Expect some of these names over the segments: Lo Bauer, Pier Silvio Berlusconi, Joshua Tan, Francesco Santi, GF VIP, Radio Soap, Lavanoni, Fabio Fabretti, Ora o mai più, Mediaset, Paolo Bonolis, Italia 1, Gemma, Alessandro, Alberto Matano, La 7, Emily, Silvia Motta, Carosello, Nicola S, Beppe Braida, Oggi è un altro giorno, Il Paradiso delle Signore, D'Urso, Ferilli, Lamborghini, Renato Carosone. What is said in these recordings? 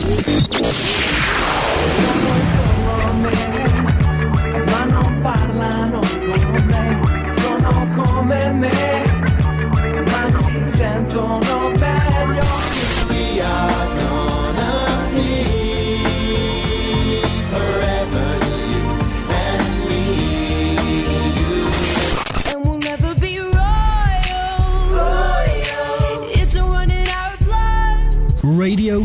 Sono come me, ma non parlano con me. Sono come me, ma si sentono meglio. We are gonna be forever, you and me. You. And we'll never be royal. Royal. It's a run in our blood. Radio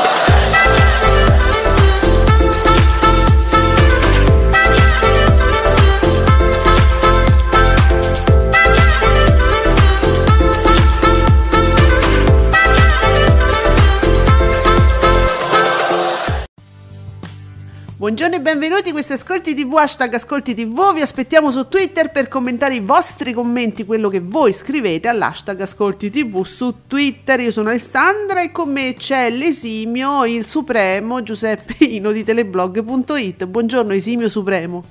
Buongiorno e benvenuti a questi Ascolti TV, hashtag Ascolti TV. Vi aspettiamo su Twitter per commentare i vostri commenti, quello che voi scrivete all'hashtag Ascolti TV su Twitter. Io sono Alessandra e con me c'è l'esimio, il supremo Giuseppe Ino di teleblog.it. Buongiorno esimio supremo.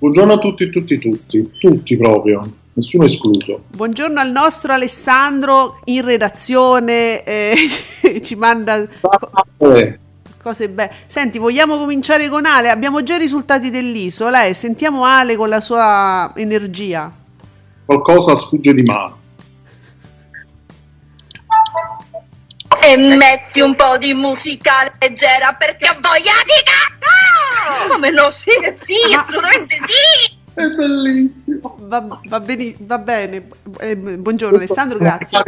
Buongiorno a tutti proprio, nessuno escluso. Buongiorno al nostro Alessandro in redazione, ci manda... cose belle. Senti, vogliamo cominciare con Ale? Abbiamo già i risultati dell'isola e sentiamo Ale con la sua energia. Qualcosa sfugge di mano. E metti un po' di musica leggera perché ho voglia di cazzo! Come no? Sì, sì, assolutamente sì! È bellissimo. Va bene. Buongiorno Alessandro, grazie.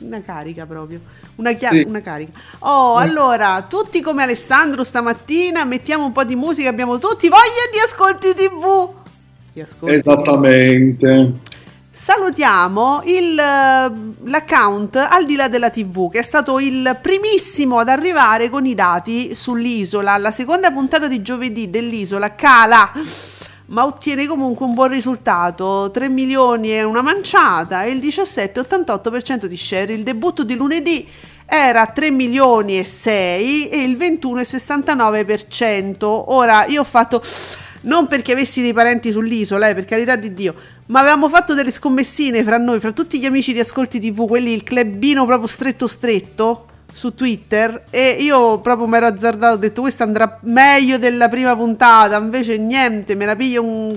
Una carica proprio. Sì. Una carica. Oh, allora, tutti come Alessandro stamattina, mettiamo un po' di musica, abbiamo tutti voglia di ascolti TV. Esattamente. Salutiamo l'account Al di là della TV, che è stato il primissimo ad arrivare con i dati sull'isola. La seconda puntata di giovedì dell'isola cala, ma ottiene comunque un buon risultato, 3 milioni e una manciata e il 17,88% di share. Il debutto di lunedì era 3 milioni e 6 e il 21,69%. Ora io ho fatto, non perché avessi dei parenti sull'isola, per carità di Dio, ma avevamo fatto delle scommessine fra noi, fra tutti gli amici di Ascolti TV, quelli, il clubbino proprio stretto su Twitter, e io proprio mi ero azzardato, ho detto questa andrà meglio della prima puntata, invece niente, me la piglio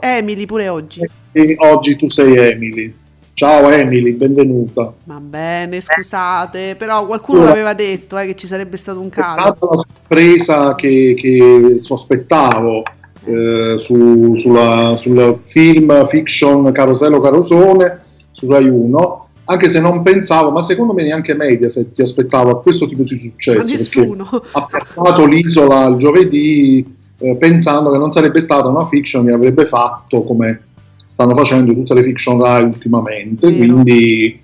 Emily pure oggi. E oggi tu sei Emily. Ciao Emily, benvenuta. Va bene, scusate, però qualcuno l'aveva detto che ci sarebbe stato un calo. È stata una sorpresa che sospettavo sul film fiction Carosello Carosone su Rai 1. Anche se non pensavo, ma secondo me neanche Mediaset si aspettava questo tipo di successo, perché ha portato l'isola il giovedì pensando che non sarebbe stata una fiction che avrebbe fatto come stanno facendo tutte le fiction Rai ultimamente, quindi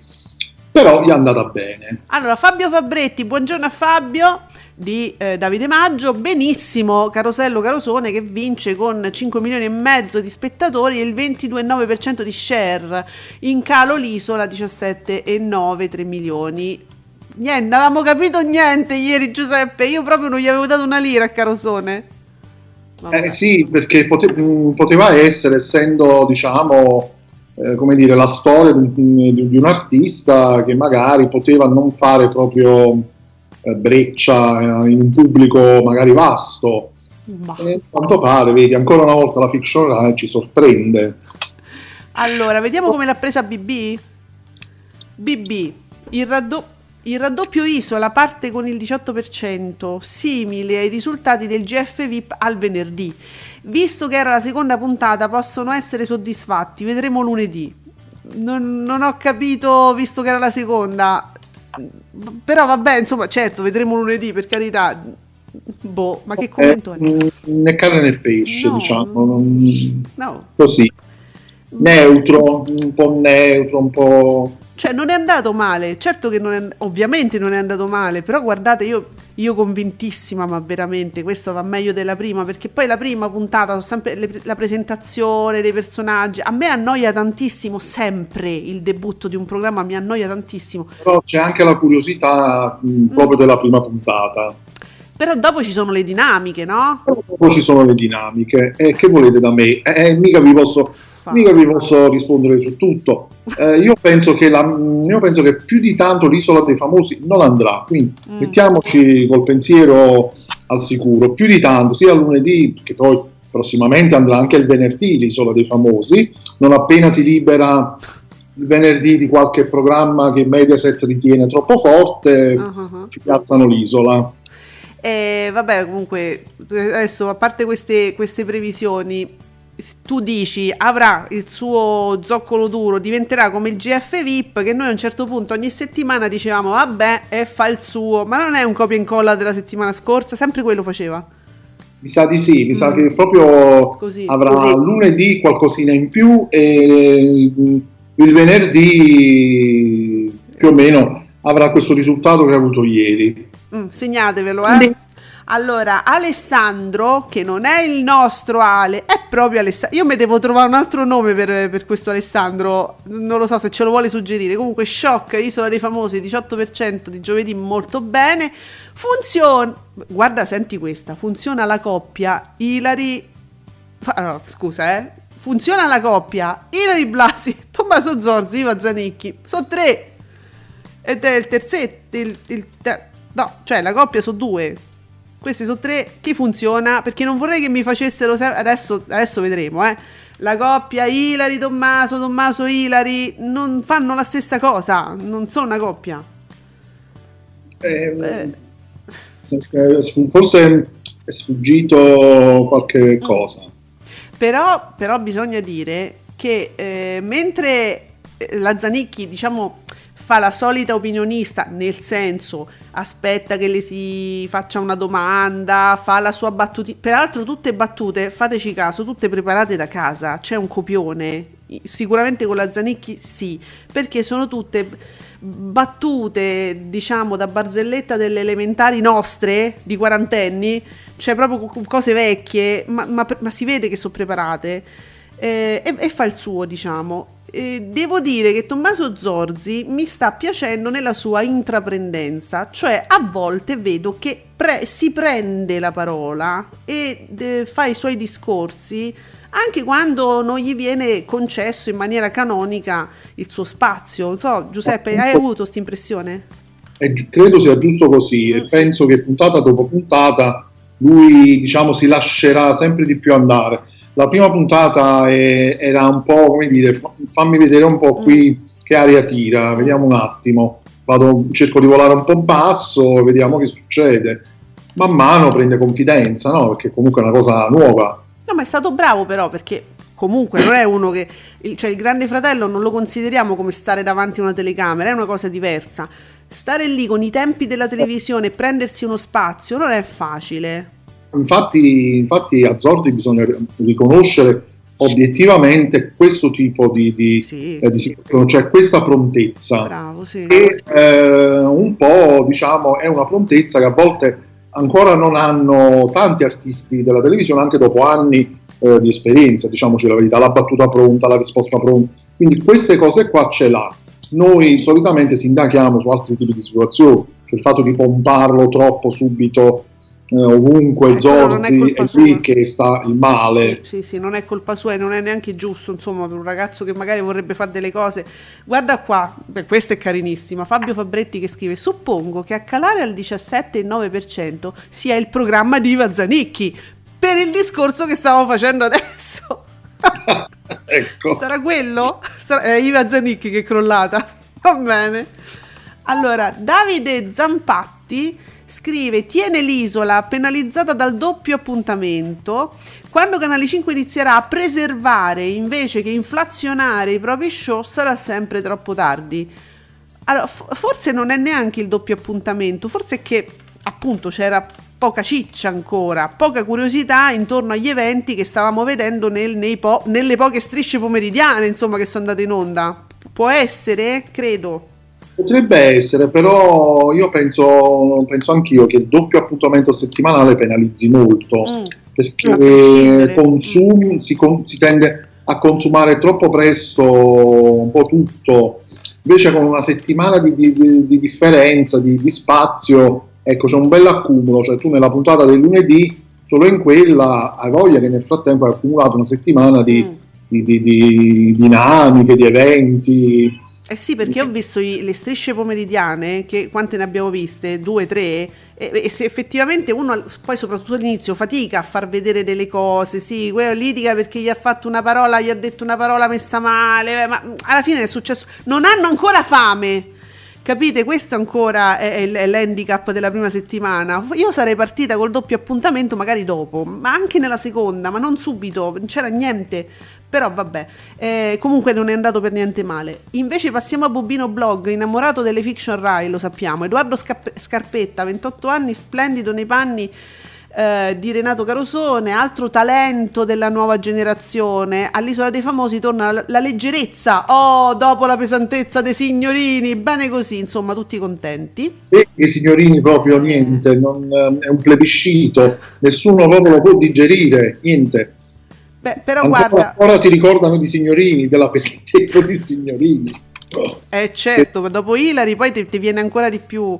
però gli è andata bene. Allora Fabio Fabretti, buongiorno a Fabio di Davide Maggio, benissimo Carosello Carosone che vince con 5 milioni e mezzo di spettatori e il 22,9% di share, in calo l'isola 17,9, 3 milioni. Niente, non avevamo capito niente ieri Giuseppe, io proprio non gli avevo dato una lira a Carosone. Vabbè. Sì, perché poteva essere, essendo diciamo... come dire, la storia di un artista che magari poteva non fare proprio breccia in un pubblico magari vasto. Ma a quanto pare, vedi, ancora una volta la fiction Rai ci sorprende. Allora, vediamo come l'ha presa BB, il raddoppio isola parte con il 18%, simile ai risultati del GF VIP al venerdì. Visto che era la seconda puntata, possono essere soddisfatti. Vedremo lunedì. Non ho capito, visto che era la seconda. Però vabbè, insomma, certo, vedremo lunedì, per carità. Boh, ma che commento è? Né carne né pesce, no, diciamo. No. Così. neutro, un po' neutro, un po'... Cioè non è andato male, certo che non è, ovviamente non è andato male, però guardate, io convintissima, ma veramente questo va meglio della prima, perché poi la prima puntata sono sempre la presentazione dei personaggi, a me annoia tantissimo, sempre il debutto di un programma mi annoia tantissimo. Però c'è anche la curiosità proprio della prima puntata. Però dopo ci sono le dinamiche, no? Però dopo ci sono le dinamiche, che volete da me? Mica vi posso rispondere su tutto. Io penso che più di tanto l'Isola dei Famosi non andrà, quindi mettiamoci col pensiero al sicuro, più di tanto, sia lunedì che poi prossimamente andrà anche il venerdì l'Isola dei Famosi, non appena si libera il venerdì di qualche programma che Mediaset ritiene troppo forte, ci piazzano l'Isola. Vabbè, comunque adesso, a parte queste previsioni, tu dici avrà il suo zoccolo duro, diventerà come il GF VIP, che noi a un certo punto ogni settimana dicevamo vabbè e fa il suo, ma non è un copia e incolla della settimana scorsa, sempre quello faceva? Mi sa di sì, mi sa che proprio così, avrà così. Lunedì qualcosina in più e il venerdì più o meno avrà questo risultato che ha avuto ieri. Segnatevelo, eh? Sì. Allora, Alessandro, che non è il nostro Ale, è proprio Alessandro. Io mi devo trovare un altro nome per questo Alessandro, non lo so se ce lo vuole suggerire. Comunque, shock, Isola dei Famosi, 18% di giovedì, molto bene. Funziona, guarda, senti questa, funziona la coppia Ilary, no, scusa, funziona la coppia Ilary Blasi, Tommaso Zorzi, Iva Zanicchi, sono tre, ed è il terzetto, no, cioè la coppia sono due. Questi sono tre, chi funziona? Perché non vorrei che mi facessero adesso vedremo, la coppia Ilary Tommaso Ilary non fanno la stessa cosa, non sono una coppia. Forse è sfuggito qualche cosa. Però bisogna dire che mentre la Zanicchi, diciamo, fa la solita opinionista, nel senso aspetta che le si faccia una domanda, fa la sua battuta, peraltro tutte battute, fateci caso, tutte preparate da casa, c'è un copione, sicuramente con la Zanicchi sì, perché sono tutte battute, diciamo, da barzelletta delle elementari nostre, di quarantenni, cioè proprio cose vecchie, ma si vede che sono preparate, e fa il suo, diciamo. Devo dire che Tommaso Zorzi mi sta piacendo nella sua intraprendenza, cioè a volte vedo che si prende la parola e fa i suoi discorsi anche quando non gli viene concesso in maniera canonica il suo spazio. Non so, Giuseppe, hai avuto questa impressione? Credo sia giusto così, e penso che puntata dopo puntata lui, diciamo, si lascerà sempre di più andare. La prima puntata era un po', come dire, fammi vedere un po' qui che aria tira, vediamo un attimo, cerco di volare un po' basso, vediamo che succede. Man mano prende confidenza, no? Perché comunque è una cosa nuova. No, ma è stato bravo però, perché comunque non è uno che... Cioè il Grande Fratello non lo consideriamo come stare davanti a una telecamera, è una cosa diversa. Stare lì con i tempi della televisione e prendersi uno spazio non è facile. Infatti a Zorzi bisogna riconoscere obiettivamente questo tipo di cioè questa prontezza. Bravo, sì. Che un po', diciamo, è una prontezza che a volte ancora non hanno tanti artisti della televisione, anche dopo anni di esperienza, diciamoci la verità, la battuta pronta, la risposta pronta, quindi queste cose qua ce l'ha. Noi solitamente sindachiamo su altri tipi di situazioni, cioè il fatto di pomparlo troppo subito ovunque. Zorzi è qui che sta il male. Sì, non è colpa sua e non è neanche giusto, insomma, per un ragazzo che magari vorrebbe fare delle cose. Guarda qua, questa è carinissima, Fabio Fabretti che scrive: suppongo che a calare al 17,9% sia il programma di Iva Zanicchi, per il discorso che stavo facendo adesso. Ecco. Sarà quello? È Iva Zanicchi che è crollata. Va bene. Allora, Davide Zampatti scrive: tiene l'Isola penalizzata dal doppio appuntamento, quando Canale 5 inizierà a preservare invece che inflazionare i propri show sarà sempre troppo tardi. Allora, forse non è neanche il doppio appuntamento, forse è che appunto c'era poca ciccia ancora, poca curiosità intorno agli eventi che stavamo vedendo nelle poche strisce pomeridiane, insomma, che sono andate in onda. Può essere? Credo. Potrebbe essere, però io penso anch'io che il doppio appuntamento settimanale penalizzi molto, perché consumi, si tende a consumare troppo presto un po' tutto, invece con una settimana di differenza, di spazio, ecco, c'è un bel accumulo, cioè tu nella puntata del lunedì, solo in quella hai voglia che nel frattempo hai accumulato una settimana di dinamiche, di eventi. Eh sì, perché ho visto le strisce pomeridiane, che quante ne abbiamo viste? 2, 3, e se effettivamente uno poi soprattutto all'inizio fatica a far vedere delle cose, sì, quello litiga perché gli ha fatto una parola, gli ha detto una parola messa male, ma alla fine è successo, non hanno ancora fame, capite? Questo ancora è l'handicap della prima settimana. Io sarei partita col doppio appuntamento magari dopo, ma anche nella seconda, ma non subito, non c'era niente. Però vabbè, comunque non è andato per niente male. Invece passiamo a Bobino Blog, innamorato delle fiction Rai, lo sappiamo. Edoardo Scarpetta, 28 anni, splendido nei panni di Renato Carosone, altro talento della nuova generazione. All'Isola dei Famosi torna la leggerezza, oh, dopo la pesantezza dei signorini, bene così, insomma, tutti contenti. E i signorini proprio niente, è un plebiscito, nessuno proprio lo può digerire, niente. Beh, però guarda, ora si ricordano di signorini, della pesantezza di signorini. Certo, dopo Ilary poi ti viene ancora di più.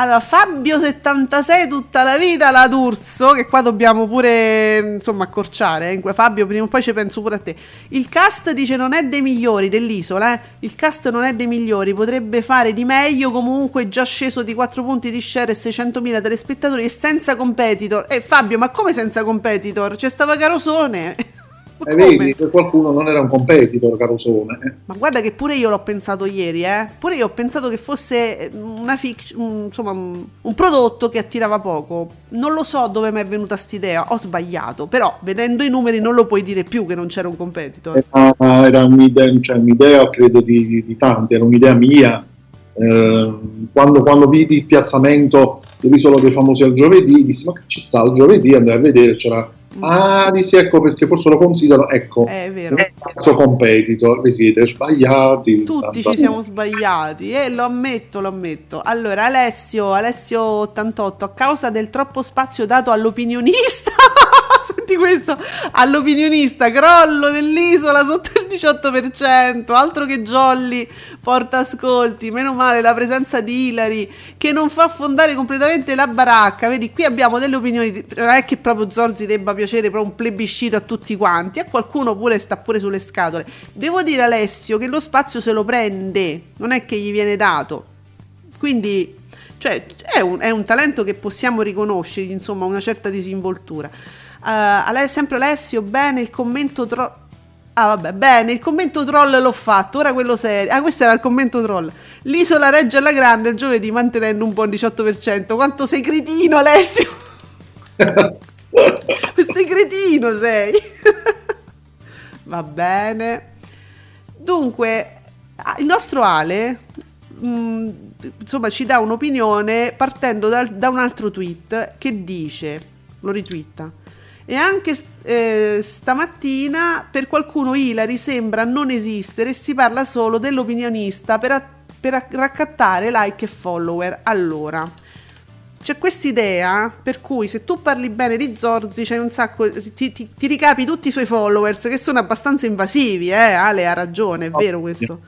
Allora, Fabio 76 tutta la vita, la D'Urso, che qua dobbiamo pure, insomma, accorciare. Fabio, prima o poi ci penso pure a te. Il cast dice non è dei migliori dell'isola, eh? Il cast non è dei migliori, potrebbe fare di meglio, comunque già sceso di 4 punti di share e 600.000 telespettatori e senza competitor. Fabio, ma come senza competitor? C'è stava Carosone. Vedi, per qualcuno non era un competitor Carosone, eh. Ma guarda che pure io l'ho pensato ieri, pure io ho pensato che fosse una insomma, un prodotto che attirava poco. Non lo so dove mi è venuta st'idea, ho sbagliato, però vedendo i numeri non lo puoi dire più che non c'era un competitor. Era un'idea, cioè, credo di tanti, era un'idea mia. Quando vidi il piazzamento dell'Isola dei Famosi al giovedì, dissi ma che ci sta al giovedì, andai a vedere, c'era dissi ecco perché forse lo considero, ecco, è vero, il competitor, vi siete sbagliati tutti, ci siamo sbagliati, lo ammetto. Allora Alessio 88, a causa del troppo spazio dato all'opinionista senti questo, all'opinionista, crollo dell'isola sotto il 18%, altro che jolly, porta ascolti, meno male la presenza di Ilary che non fa affondare completamente la baracca. Vedi, qui abbiamo delle opinioni, non è che proprio Zorzi debba piacere, però un plebiscito a tutti quanti, a qualcuno pure sta pure sulle scatole. Devo dire Alessio che lo spazio se lo prende, non è che gli viene dato, quindi cioè, è un talento che possiamo riconoscere, insomma, una certa disinvoltura. Sempre Alessio, bene il commento troll. Bene il commento troll l'ho fatto, ora quello serio. Questo era il commento troll. L'isola regge alla grande il giovedì mantenendo un buon 18%. Quanto sei cretino, Alessio! Sei cretino, sei. Va bene. Dunque, il nostro Ale insomma ci dà un'opinione partendo da un altro tweet che dice, lo ritwitta: e anche stamattina per qualcuno Ilary sembra non esistere e si parla solo dell'opinionista per raccattare like e follower. Allora, c'è quest'idea per cui se tu parli bene di Zorzi c'è un sacco, ti ricapi tutti i suoi followers, che sono abbastanza invasivi, Ale ha ragione, è vero questo.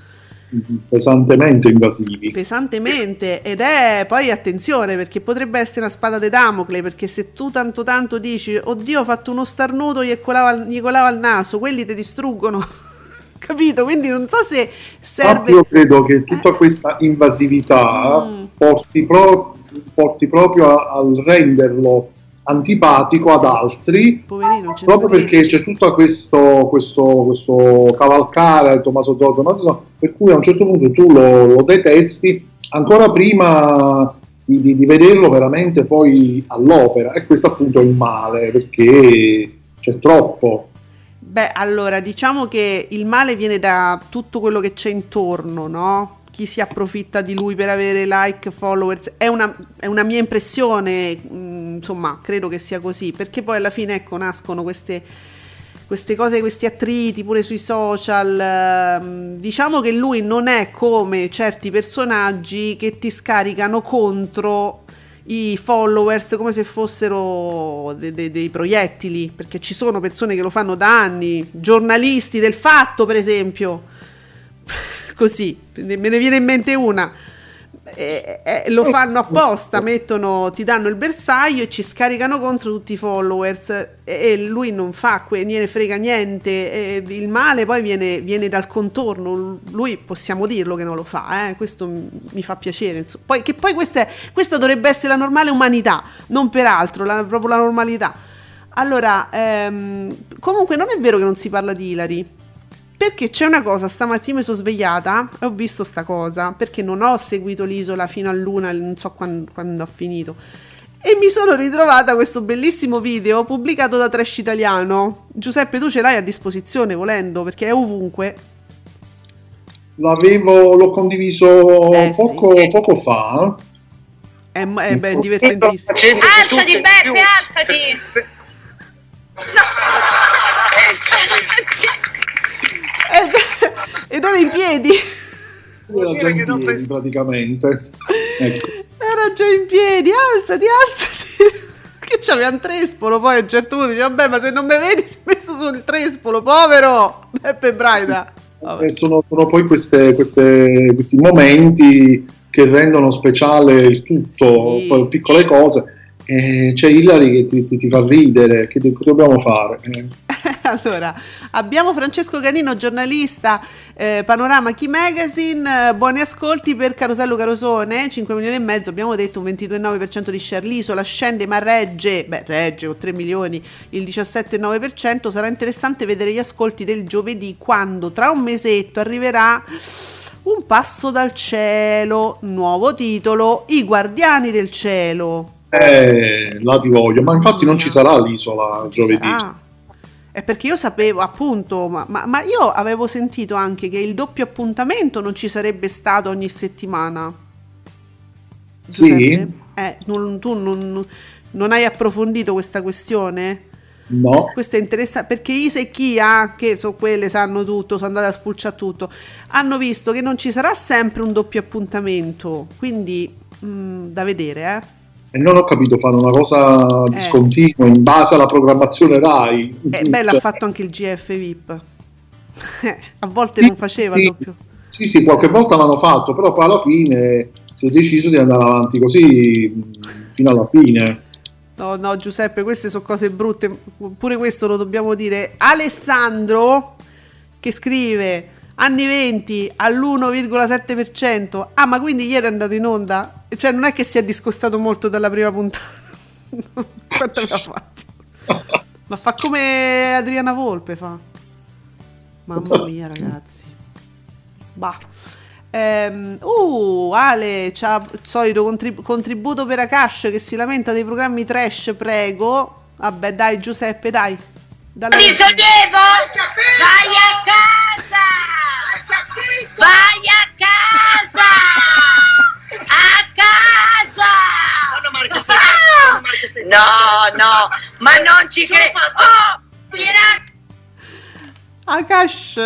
Pesantemente invasivi. Pesantemente, ed è poi attenzione perché potrebbe essere una spada di Damocle, perché se tu tanto dici oddio ho fatto uno starnuto, gli colava il naso, quelli ti distruggono. Capito? Quindi non so se serve. Infatti io credo che tutta questa invasività porti proprio al renderlo antipatico ad altri. Poverino, proprio perché c'è tutto questo cavalcare Tommaso Zorzi, per cui a un certo punto tu lo detesti ancora prima di vederlo veramente poi all'opera, e questo appunto è il male, perché c'è troppo. Beh, allora diciamo che il male viene da tutto quello che c'è intorno, no? Chi si approfitta di lui per avere like, followers, è una mia impressione insomma credo che sia così, perché poi alla fine, ecco, nascono queste cose, questi attriti pure sui social. Diciamo che lui non è come certi personaggi che ti scaricano contro i followers come se fossero dei proiettili, perché ci sono persone che lo fanno da anni, giornalisti del Fatto per esempio, così, me ne viene in mente una, lo fanno apposta, ti danno il bersaglio e ci scaricano contro tutti i followers, e lui non fa, gliene frega niente, il male poi viene dal contorno, lui possiamo dirlo che non lo fa, questo mi fa piacere, insomma. Poi questa dovrebbe essere la normale umanità, non peraltro, proprio la normalità. Allora, comunque non è vero che non si parla di Ilary, perché c'è una cosa, stamattina mi sono svegliata e ho visto sta cosa, perché non ho seguito l'Isola fino all'una, non so quando ho finito, e mi sono ritrovata questo bellissimo video pubblicato da Trash Italiano. Giuseppe, tu ce l'hai a disposizione volendo, perché è ovunque. L'ho condiviso poco fa. È divertentissimo. Alzati Beppe, alzati! No! Ed era in piedi, praticamente, ecco. Era già in piedi, alzati, che c'aveva un trespolo. Poi a un certo punto dice, vabbè, ma se non mi vedi, si è messo sul trespolo, povero Beppe Braida. Sono poi questi momenti che rendono speciale il tutto, sì. Poi piccole cose. C'è Ilary che ti fa ridere, che dobbiamo fare? Allora, abbiamo Francesco Canino, giornalista, Panorama Key Magazine, buoni ascolti per Carosello Carosone, 5,5 milioni, abbiamo detto un 22,9% di share, l'Isola scende ma regge con 3 milioni, il 17,9%, sarà interessante vedere gli ascolti del giovedì, quando tra un mesetto arriverà Un passo dal cielo, nuovo titolo, I guardiani del cielo. La ti voglio, ma infatti non ci sarà l'Isola giovedì. È perché io sapevo, appunto, ma io avevo sentito anche che il doppio appuntamento non ci sarebbe stato ogni settimana. Sì. Tu non hai approfondito questa questione? No. Questo è interessante, perché Isa e Kia, che quelle sanno tutto, sono andate a spulciare tutto, hanno visto che non ci sarà sempre un doppio appuntamento, quindi da vedere, E non ho capito, fare una cosa discontinua in base alla programmazione Rai. L'ha fatto anche il GF VIP. A volte sì, non faceva doppio. Sì, qualche volta l'hanno fatto, però poi alla fine si è deciso di andare avanti così fino alla fine. No, Giuseppe, queste sono cose brutte, pure questo lo dobbiamo dire. Alessandro che scrive anni 20 all'1,7%. Ah, ma quindi ieri è andato in onda? Cioè non è che si è discostato molto dalla prima puntata. Quanto aveva fatto? Ma fa come Adriana Volpe fa. Mamma mia, ragazzi. Bah. Ale c'ha il solito contributo per Akash che si lamenta dei programmi trash, prego. Vabbè, dai Giuseppe, dai. Dalla... Ti sollevo! Vai a casa! Vai a casa! A casa! No, ma non ci credo! Akash!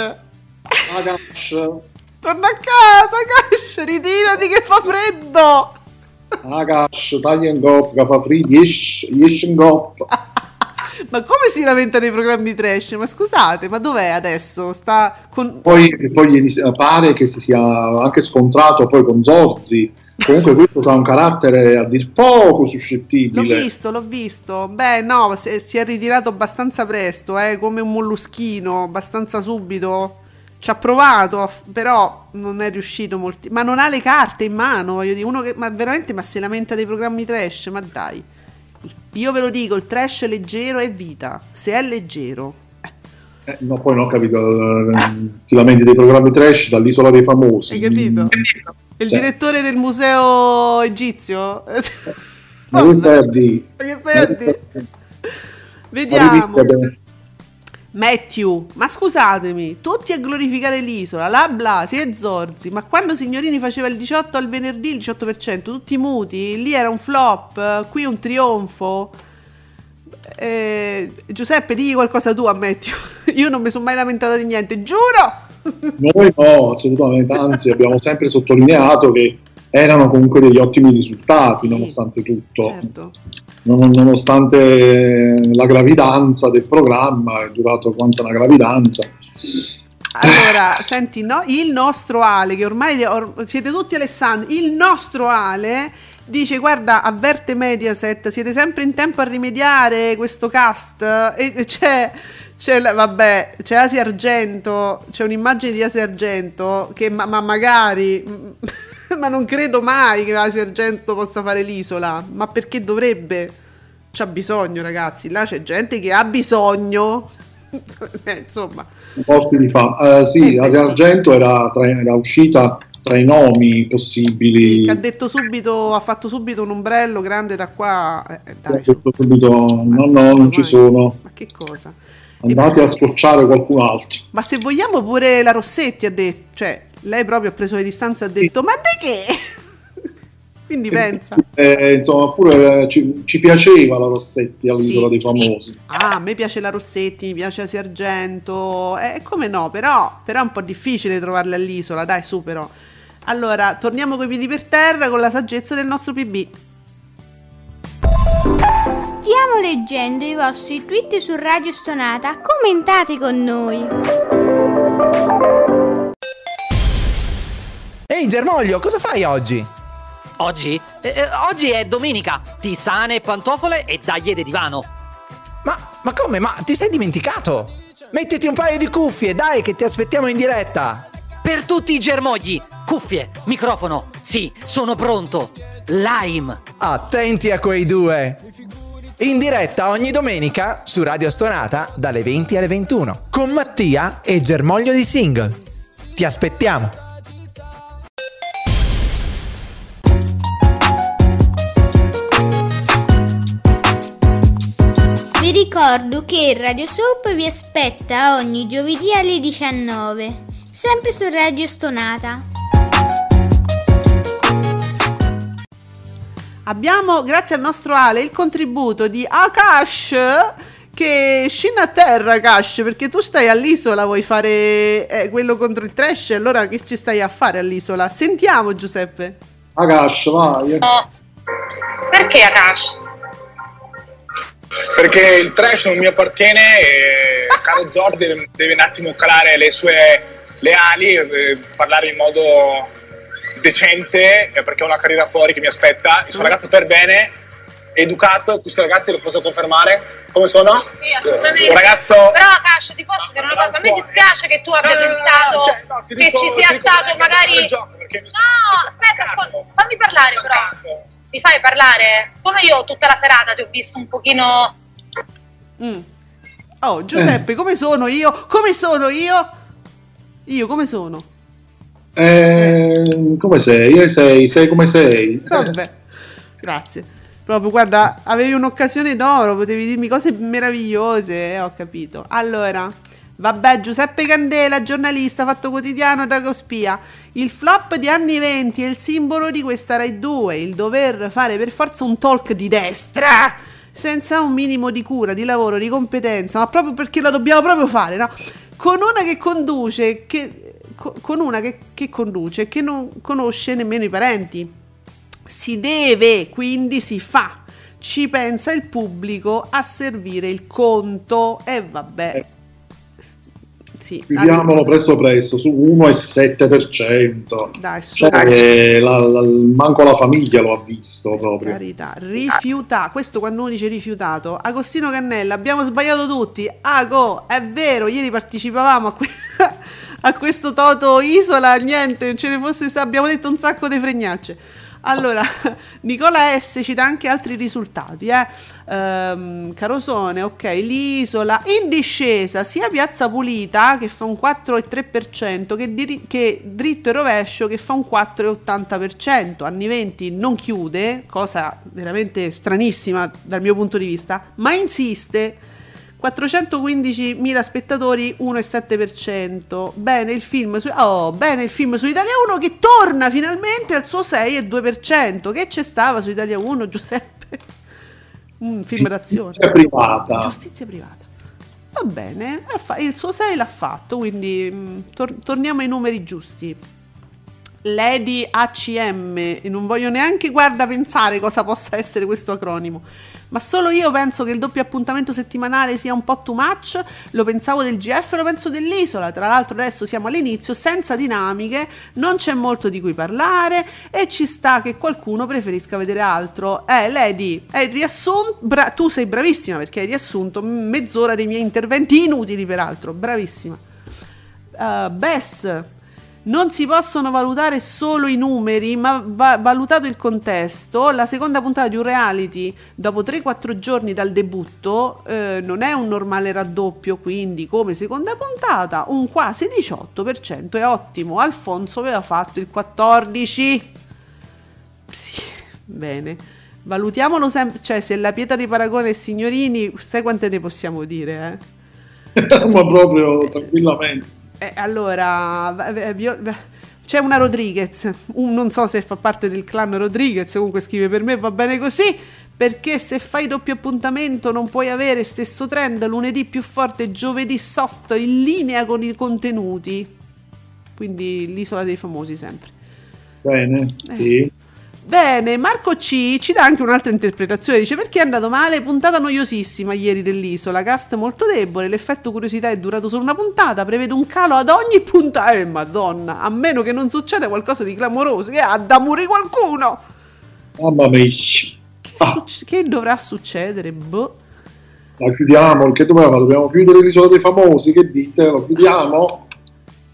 Torna a casa, Akash! Ritirati che fa freddo! Akash, sai in coppa, fa freddo, esci in coppa! Ma come si lamenta dei programmi trash? Ma scusate, ma dov'è adesso? Poi gli pare che si sia anche scontrato poi con Zorzi. Comunque questo ha un carattere a dir poco suscettibile. L'ho visto. Beh, no, si è ritirato abbastanza presto, come un molluschino, abbastanza subito. Ci ha provato, però non è riuscito molto. Ma non ha le carte in mano, voglio dire. Uno che, ma veramente, ma si lamenta dei programmi trash? Ma dai. Io ve lo dico, il trash leggero è vita, se è leggero. No, poi non ho capito, ti lamenti dei programmi trash dall'Isola dei Famosi. Hai capito? Il direttore del museo egizio? Ma questo è a D. Vediamo. Matthew, ma scusatemi, tutti a glorificare l'isola, la Blasi e Zorzi, ma quando Signorini faceva il 18 al venerdì, il 18%, tutti muti, lì era un flop, qui un trionfo. Giuseppe, digli qualcosa tu a Matthew, io non mi sono mai lamentata di niente, giuro! Noi no, assolutamente, anzi abbiamo sempre sottolineato che erano comunque degli ottimi risultati, sì, nonostante tutto. Certo. Nonostante la gravidanza del programma, è durato quanto una gravidanza. Allora, senti, no, il nostro Ale, che ormai siete tutti Alessandro, il nostro Ale dice, guarda, avverte Mediaset, siete sempre in tempo a rimediare questo cast, e c'è Asi Argento, c'è un'immagine di Asi Argento, che ma magari... ma non credo mai che la Sergento possa fare l'isola, ma perché dovrebbe? C'ha bisogno, ragazzi, là c'è gente che ha bisogno. Insomma, sì, la Sergento era uscita tra i nomi possibili, sì, che ha detto subito, ha fatto subito un ombrello grande da qua, dai, ha detto subito non ci sono, ma che cosa, andate a scocciare qualcun altro. Ma se vogliamo pure la Rossetti ha detto, cioè lei proprio ha preso le distanze e ha detto, sì, ma di che? Quindi pensa. Insomma, pure ci piaceva la Rossetti all'Isola, sì, dei Famosi. Sì. Ah, a me piace la Rossetti, mi piace la Sergento, come no, però è un po' difficile trovarla all'isola, dai, su però. Allora, torniamo coi piedi per terra con la saggezza del nostro PB. Stiamo leggendo i vostri tweet su Radio Stonata, commentate con noi. Ehi Germoglio, cosa fai oggi? Oggi? Oggi è domenica, tisane e pantofole e taglie di divano. Ma come? Ma ti sei dimenticato? Mettiti un paio di cuffie, dai, che ti aspettiamo in diretta. Per tutti i germogli, cuffie, microfono, sì, sono pronto. Lime. Attenti a quei due. In diretta ogni domenica su Radio Stonata dalle 20 alle 21 con Mattia e Germoglio di Single. Ti aspettiamo. Ricordo che Radio Soap vi aspetta ogni giovedì alle 19, sempre su Radio Stonata. Abbiamo, grazie al nostro Ale, il contributo di Akash, che scinna a terra, Akash, perché tu stai all'isola, vuoi fare quello contro il trash, allora che ci stai a fare all'isola? Sentiamo Giuseppe. Akash, vai. Perché Akash? Perché il trash non mi appartiene e caro Zorzi deve un attimo calare le ali e parlare in modo decente, perché ho una carriera fuori che mi aspetta. Io sono un ragazzo per bene, educato, questo ragazzi lo posso confermare? Come sono? Sì, assolutamente. Un ragazzo... Però Akash, ti posso dire una cosa, a me dispiace che tu abbia pensato, cioè, no, che dico, ci sia stato magari... No, aspetta, fammi parlare però. Mi fai parlare? Siccome io tutta la serata ti ho visto un pochino... Mm. Oh, Giuseppe, come sono io? Come sono io? Io come sono? Come sei? Sei come sei. Vabbè, grazie. Proprio, guarda, avevi un'occasione d'oro, potevi dirmi cose meravigliose, ho capito. Allora... Vabbè, Giuseppe Candela, giornalista, Fatto Quotidiano, da Cospia. Il flop di anni 20 è il simbolo di questa Rai 2, il dover fare per forza un talk di destra, senza un minimo di cura, di lavoro, di competenza, ma proprio perché la dobbiamo proprio fare, no? Con una che conduce, che non conosce nemmeno i parenti. Si deve, quindi si fa. Ci pensa il pubblico a servire il conto. E vabbè. Sì, chiudiamolo presto su 1,7%. Dai, cioè, manco la famiglia lo ha visto proprio. Carità, rifiuta. Questo quando uno dice rifiutato. Agostino Cannella, abbiamo sbagliato tutti. Ago, è vero, ieri partecipavamo a questo Toto Isola. Niente, non ce ne fosse stato. Abbiamo detto un sacco di fregnacce. Allora, Nicola S cita anche altri risultati, Carosone, ok, l'isola in discesa, sia Piazza Pulita che fa un 4,3%, che Dritto e Rovescio che fa un 4,80%, anni 20 non chiude, cosa veramente stranissima dal mio punto di vista, ma insiste. 415.000 spettatori, 1,7%. Bene il film su Italia 1 che torna finalmente al suo 6,2%, che c'è stava su Italia 1, Giuseppe. Un film d'azione. Giustizia privata. Va bene, il suo 6 l'ha fatto, quindi torniamo ai numeri giusti. Lady ACM, e non voglio neanche, guarda, pensare cosa possa essere questo acronimo, ma solo io penso che il doppio appuntamento settimanale sia un po' too much. Lo pensavo del GF, lo penso dell'Isola, tra l'altro adesso siamo all'inizio, senza dinamiche, non c'è molto di cui parlare e ci sta che qualcuno preferisca vedere altro. Lady, hai riassunto, tu sei bravissima perché hai riassunto mezz'ora dei miei interventi inutili, peraltro, bravissima. Bess, non si possono valutare solo i numeri, ma va valutato il contesto. La seconda puntata di un reality dopo 3-4 giorni dal debutto non è un normale raddoppio, quindi come seconda puntata un quasi 18% è ottimo. Alfonso aveva fatto il 14%. Sì, bene, valutiamolo sempre, cioè se la pietra di paragone è Signorini, sai quante ne possiamo dire, eh? Ma proprio tranquillamente. Allora, c'è una Rodriguez, non so se fa parte del clan Rodriguez, comunque scrive: per me va bene così, perché se fai doppio appuntamento non puoi avere stesso trend, lunedì più forte, giovedì soft, in linea con i contenuti. Quindi l'Isola dei Famosi sempre. Bene, sì. Bene, Marco C ci dà anche un'altra interpretazione, dice: perché è andato male? Puntata noiosissima ieri dell'Isola, cast molto debole, l'effetto curiosità è durato solo una puntata, prevede un calo ad ogni puntata. Madonna, a meno che non succeda qualcosa di clamoroso, che ha da morire qualcuno. Mamma mia. Che dovrà succedere? Boh. La chiudiamo, che dobbiamo chiudere l'Isola dei Famosi, che dite? Lo chiudiamo?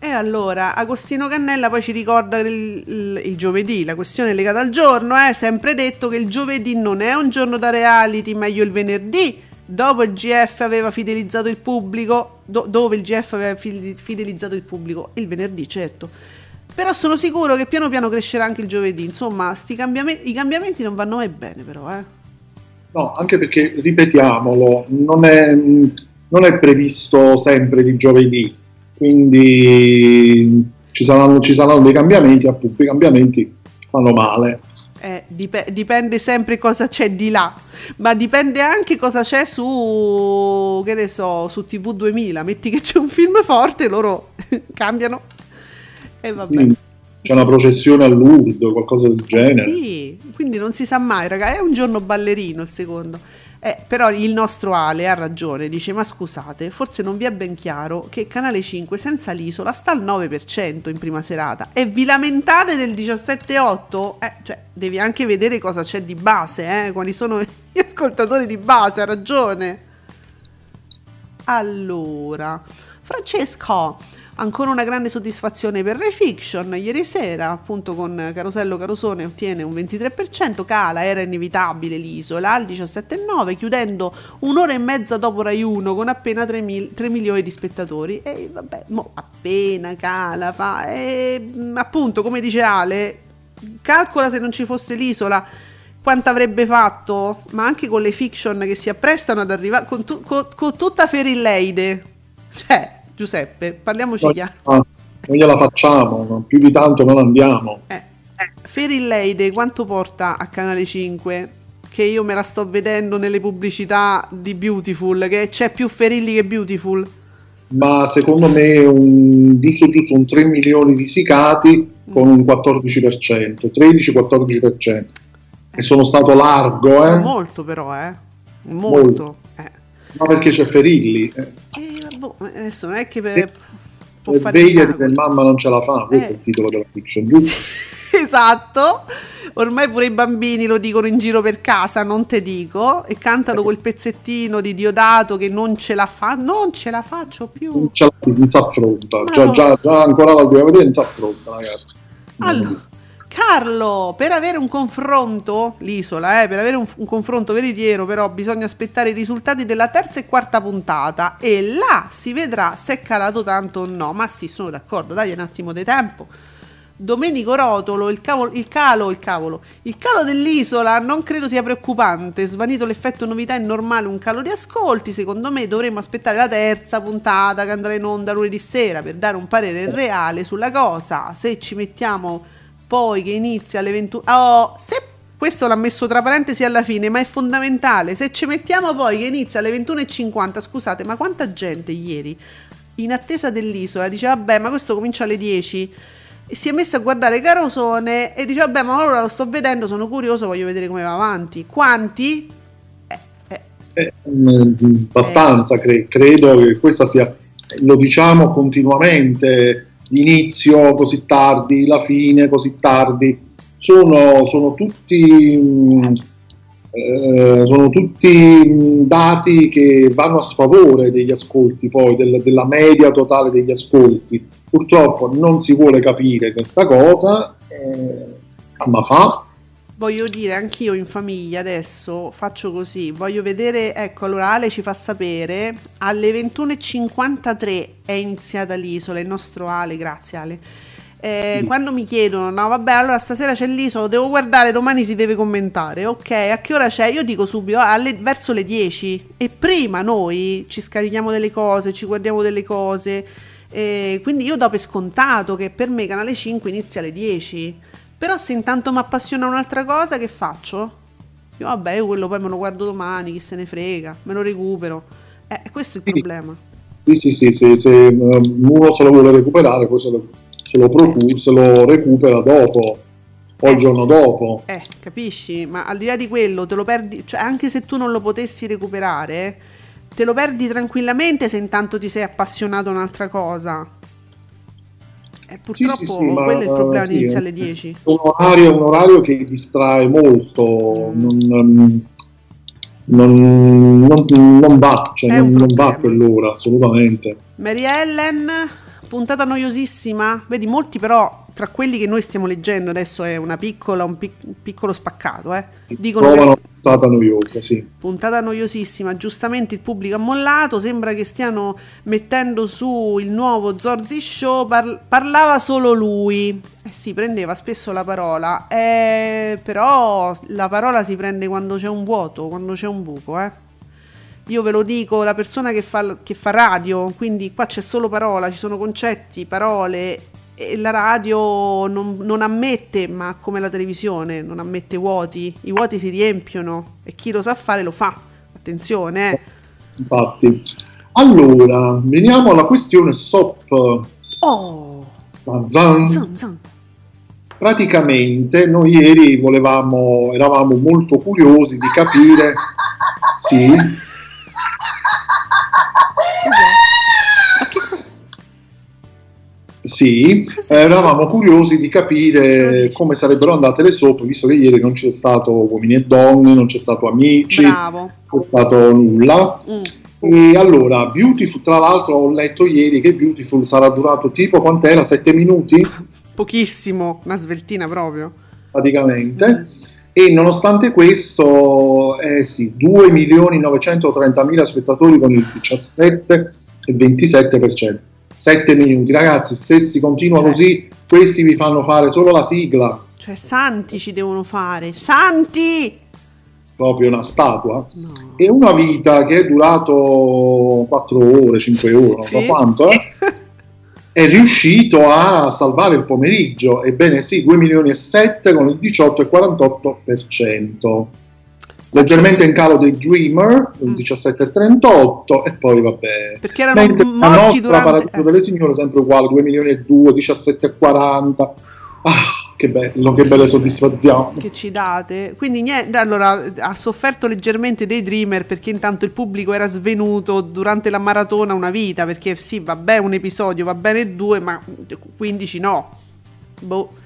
E allora Agostino Cannella poi ci ricorda il giovedì, la questione è legata al giorno, è sempre detto che il giovedì non è un giorno da reality, meglio il venerdì. Dopo il GF aveva fidelizzato il pubblico, dove il GF aveva fidelizzato il pubblico, il venerdì certo, però sono sicuro che piano piano crescerà anche il giovedì. Insomma, i cambiamenti non vanno mai bene, però no, anche perché, ripetiamolo, non è previsto sempre di giovedì, quindi ci saranno dei cambiamenti, appunto i cambiamenti fanno male. Dipende sempre cosa c'è di là, ma dipende anche cosa c'è su, che ne so, su TV 2000. Metti che c'è un film forte, loro cambiano e vabbè. Sì, c'è una processione all'urdo, qualcosa del genere. Sì, quindi non si sa mai, raga, è un giorno ballerino il secondo. Però il nostro Ale ha ragione, dice: ma scusate, forse non vi è ben chiaro che Canale 5 senza l'Isola sta al 9% in prima serata e vi lamentate del 17,8%? Cioè, devi anche vedere cosa c'è di base, quali sono gli ascoltatori di base, ha ragione. Allora, Francesco, ancora una grande soddisfazione per Rai Fiction, ieri sera appunto con Carosello Carosone ottiene un 23%, cala, era inevitabile l'Isola, al 17,9%, chiudendo un'ora e mezza dopo Rai 1 con appena 3 milioni di spettatori. E vabbè, mo appena cala, appunto come dice Ale, calcola se non ci fosse l'Isola quanto avrebbe fatto, ma anche con le fiction che si apprestano ad arrivare, con tutta Ferilleide, cioè... Giuseppe, parliamoci chiaro. Non gliela facciamo, più di tanto non andiamo. Ferilleide quanto porta a Canale 5? Che io me la sto vedendo nelle pubblicità di Beautiful, che c'è più Ferilli che Beautiful. Ma secondo me giusto un 3 milioni di sicati con un 14%, 13-14%. E sono stato largo, Molto però, Molto. Ma perché c'è Ferilli? Adesso non è che può fare, svegliati che mamma non ce la fa, questo è il titolo della fiction, giusto? Esatto, ormai pure i bambini lo dicono in giro per casa, non te dico, e cantano quel pezzettino di Diodato che non ce la fa, non ce la faccio più, non si affronta, già ancora la dobbiamo vedere, non si affronta, ragazzi. Allora, Carlo, per avere un confronto, l'Isola, per avere un confronto veritiero però bisogna aspettare i risultati della terza e quarta puntata e là si vedrà se è calato tanto o no. Ma sì, sono d'accordo, dai un attimo di tempo. Domenico Rotolo, il calo dell'isola non credo sia preoccupante, svanito l'effetto novità è normale un calo di ascolti, secondo me dovremmo aspettare la terza puntata che andrà in onda lunedì sera per dare un parere reale sulla cosa, se ci mettiamo poi che inizia alle 21, se questo l'ha messo tra parentesi alla fine, ma è fondamentale, se ci mettiamo poi che inizia alle 21:50, scusate, ma quanta gente ieri in attesa dell'isola dice vabbè ma questo comincia alle 10, si è messo a guardare Carosone e dice vabbè ma allora lo sto vedendo, sono curioso, voglio vedere come va avanti. Quanti? Abbastanza, credo che questa sia, lo diciamo continuamente, l'inizio così tardi, la fine così tardi, sono tutti dati che vanno a sfavore degli ascolti, poi della media totale degli ascolti. Purtroppo non si vuole capire questa cosa, ma fa. Voglio dire, anch'io in famiglia adesso faccio così, voglio vedere, ecco, allora Ale ci fa sapere, alle 21:53 è iniziata l'Isola, il nostro Ale, grazie Ale. Sì. Quando mi chiedono, no vabbè allora stasera c'è l'Isola, devo guardare, domani si deve commentare, ok, a che ora c'è? Io dico subito verso le 10, e prima noi ci scarichiamo delle cose, ci guardiamo delle cose. Quindi io do per scontato che per me Canale 5 inizia alle 10, però se intanto mi appassiona un'altra cosa che faccio? Io, vabbè, io quello poi me lo guardo domani, chi se ne frega, me lo recupero, questo è il problema. Sì, se uno se lo vuole recuperare poi se lo recupera dopo o il giorno dopo, capisci? Ma al di là di quello te lo perdi, cioè anche se tu non lo potessi recuperare te lo perdi tranquillamente se intanto ti sei appassionato a un'altra cosa. Purtroppo sì, quello è il problema, sì, inizia alle 10. È un orario che distrae molto, non va, cioè non va quell'ora assolutamente. Mary Ellen, puntata noiosissima, vedi molti, però tra quelli che noi stiamo leggendo adesso è un piccolo spaccato, dicono una puntata noiosa, sì. Puntata noiosissima, giustamente il pubblico ha mollato, sembra che stiano mettendo su il nuovo Zorzi Show, parlava solo lui, sì, prendeva spesso la parola, però la parola si prende quando c'è un vuoto, quando c'è un buco, Io ve lo dico, la persona che fa radio, quindi qua c'è solo parola, ci sono concetti, parole, e la radio non ammette, ma come la televisione, non ammette vuoti, i vuoti si riempiono e chi lo sa fare lo fa, attenzione. Infatti. Allora, veniamo alla questione SOP. Oh! Zan. Praticamente noi ieri eravamo molto curiosi di capire, sì. Sì, eravamo curiosi di capire come sarebbero andate le soap, visto che ieri non c'è stato Uomini e Donne, non c'è stato Amici, bravo, non c'è stato nulla. E allora Beautiful, tra l'altro ho letto ieri che Beautiful sarà durato tipo quant'era, 7 minuti? Pochissimo, una sveltina proprio. Praticamente. E nonostante questo, 2.930.000 spettatori con il 17,27%. 7 minuti, ragazzi, se si continua così, questi vi fanno fare solo la sigla. Cioè, santi ci devono fare, santi! Proprio una statua. No. E Una vita che è durato 4 ore, 5 ore, non so quanto, è riuscito a salvare il pomeriggio, ebbene sì, 2.700.000 con il 18,48%. Leggermente in calo dei Daydreamer, il 17,38%, e poi vabbè. Perché erano morti durante... Paradiso delle signore sempre uguale, 2.200.000, 17,40%. Ah, che bello, che belle soddisfazioni che ci date. Quindi niente, allora ha sofferto leggermente dei Daydreamer perché intanto il pubblico era svenuto durante la maratona Una vita, perché sì, vabbè, un episodio va bene 2, ma 15 no. Boh.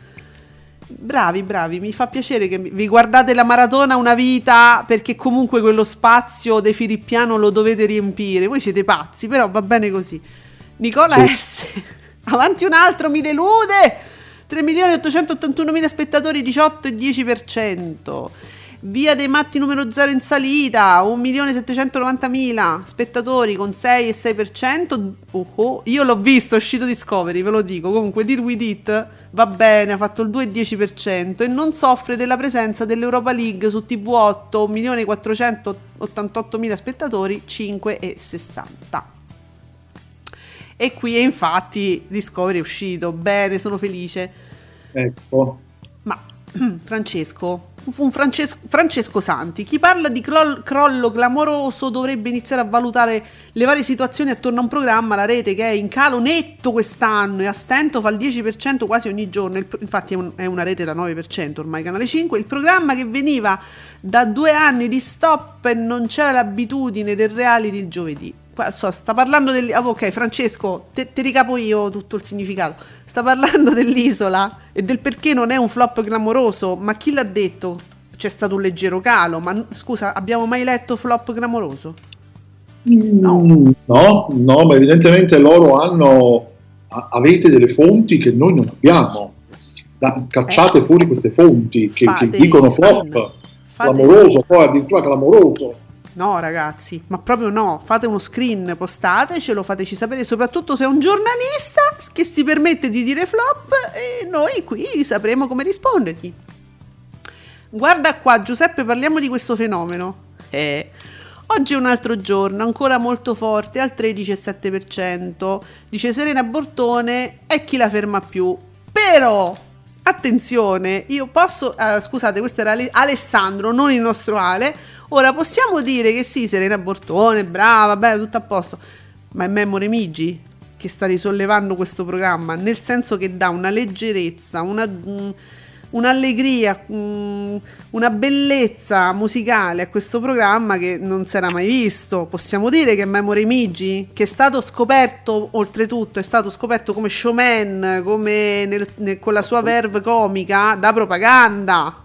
Bravi, mi fa piacere che vi guardate la maratona Una vita, perché comunque quello spazio dei Filippiano lo dovete riempire, voi siete pazzi, però va bene così. Nicola S, Avanti un altro mi delude, 3.881.000 spettatori, 18,10%. Via dei Matti numero 0 in salita, 1.790.000 spettatori con 6,6%. Io l'ho visto, è uscito Discovery, ve lo dico. Comunque Deal With It va bene, ha fatto il 2,10% e non soffre della presenza dell'Europa League su TV8, 1.488.000 spettatori, 5,60. E qui infatti Discovery è uscito, bene, sono felice. Ecco. Ma Francesco, Francesco Santi, chi parla di crollo clamoroso dovrebbe iniziare a valutare le varie situazioni attorno a un programma, la rete, che è in calo netto quest'anno e a stento fa il 10% quasi ogni giorno. Infatti è una rete da 9% ormai, Canale 5, il programma che veniva da 2 anni di stop e non c'era l'abitudine del reality il giovedì. Sta parlando del... Ah, ok, Francesco, te ricapo io tutto il significato. Sta parlando dell'isola e del perché non è un flop clamoroso. Ma chi l'ha detto? C'è stato un leggero calo. Ma scusa, abbiamo mai letto flop clamoroso? No, ma evidentemente loro hanno... Avete delle fonti che noi non abbiamo. Cacciate fuori queste fonti che dicono flop clamoroso, poi addirittura clamoroso. No ragazzi, ma proprio no, fate uno screen, postatecelo, fateci sapere, soprattutto se è un giornalista che si permette di dire flop, e noi qui sapremo come rispondergli. Guarda qua Giuseppe, parliamo di questo fenomeno. Oggi è un altro giorno, ancora molto forte, al 13,7%, dice Serena Bortone, è chi la ferma più, però... Attenzione, io posso... scusate, questo era Alessandro, non il nostro Ale. Ora possiamo dire che sì, Serena Bortone, brava, beh, tutto a posto. Ma è Memo Remigi che sta risollevando questo programma, nel senso che dà una leggerezza, un'allegria, una bellezza musicale a questo programma che non si era mai visto. Possiamo dire che è Memo Remigi, che è stato scoperto, oltretutto è stato scoperto come showman, come con la sua verve comica, da Propaganda.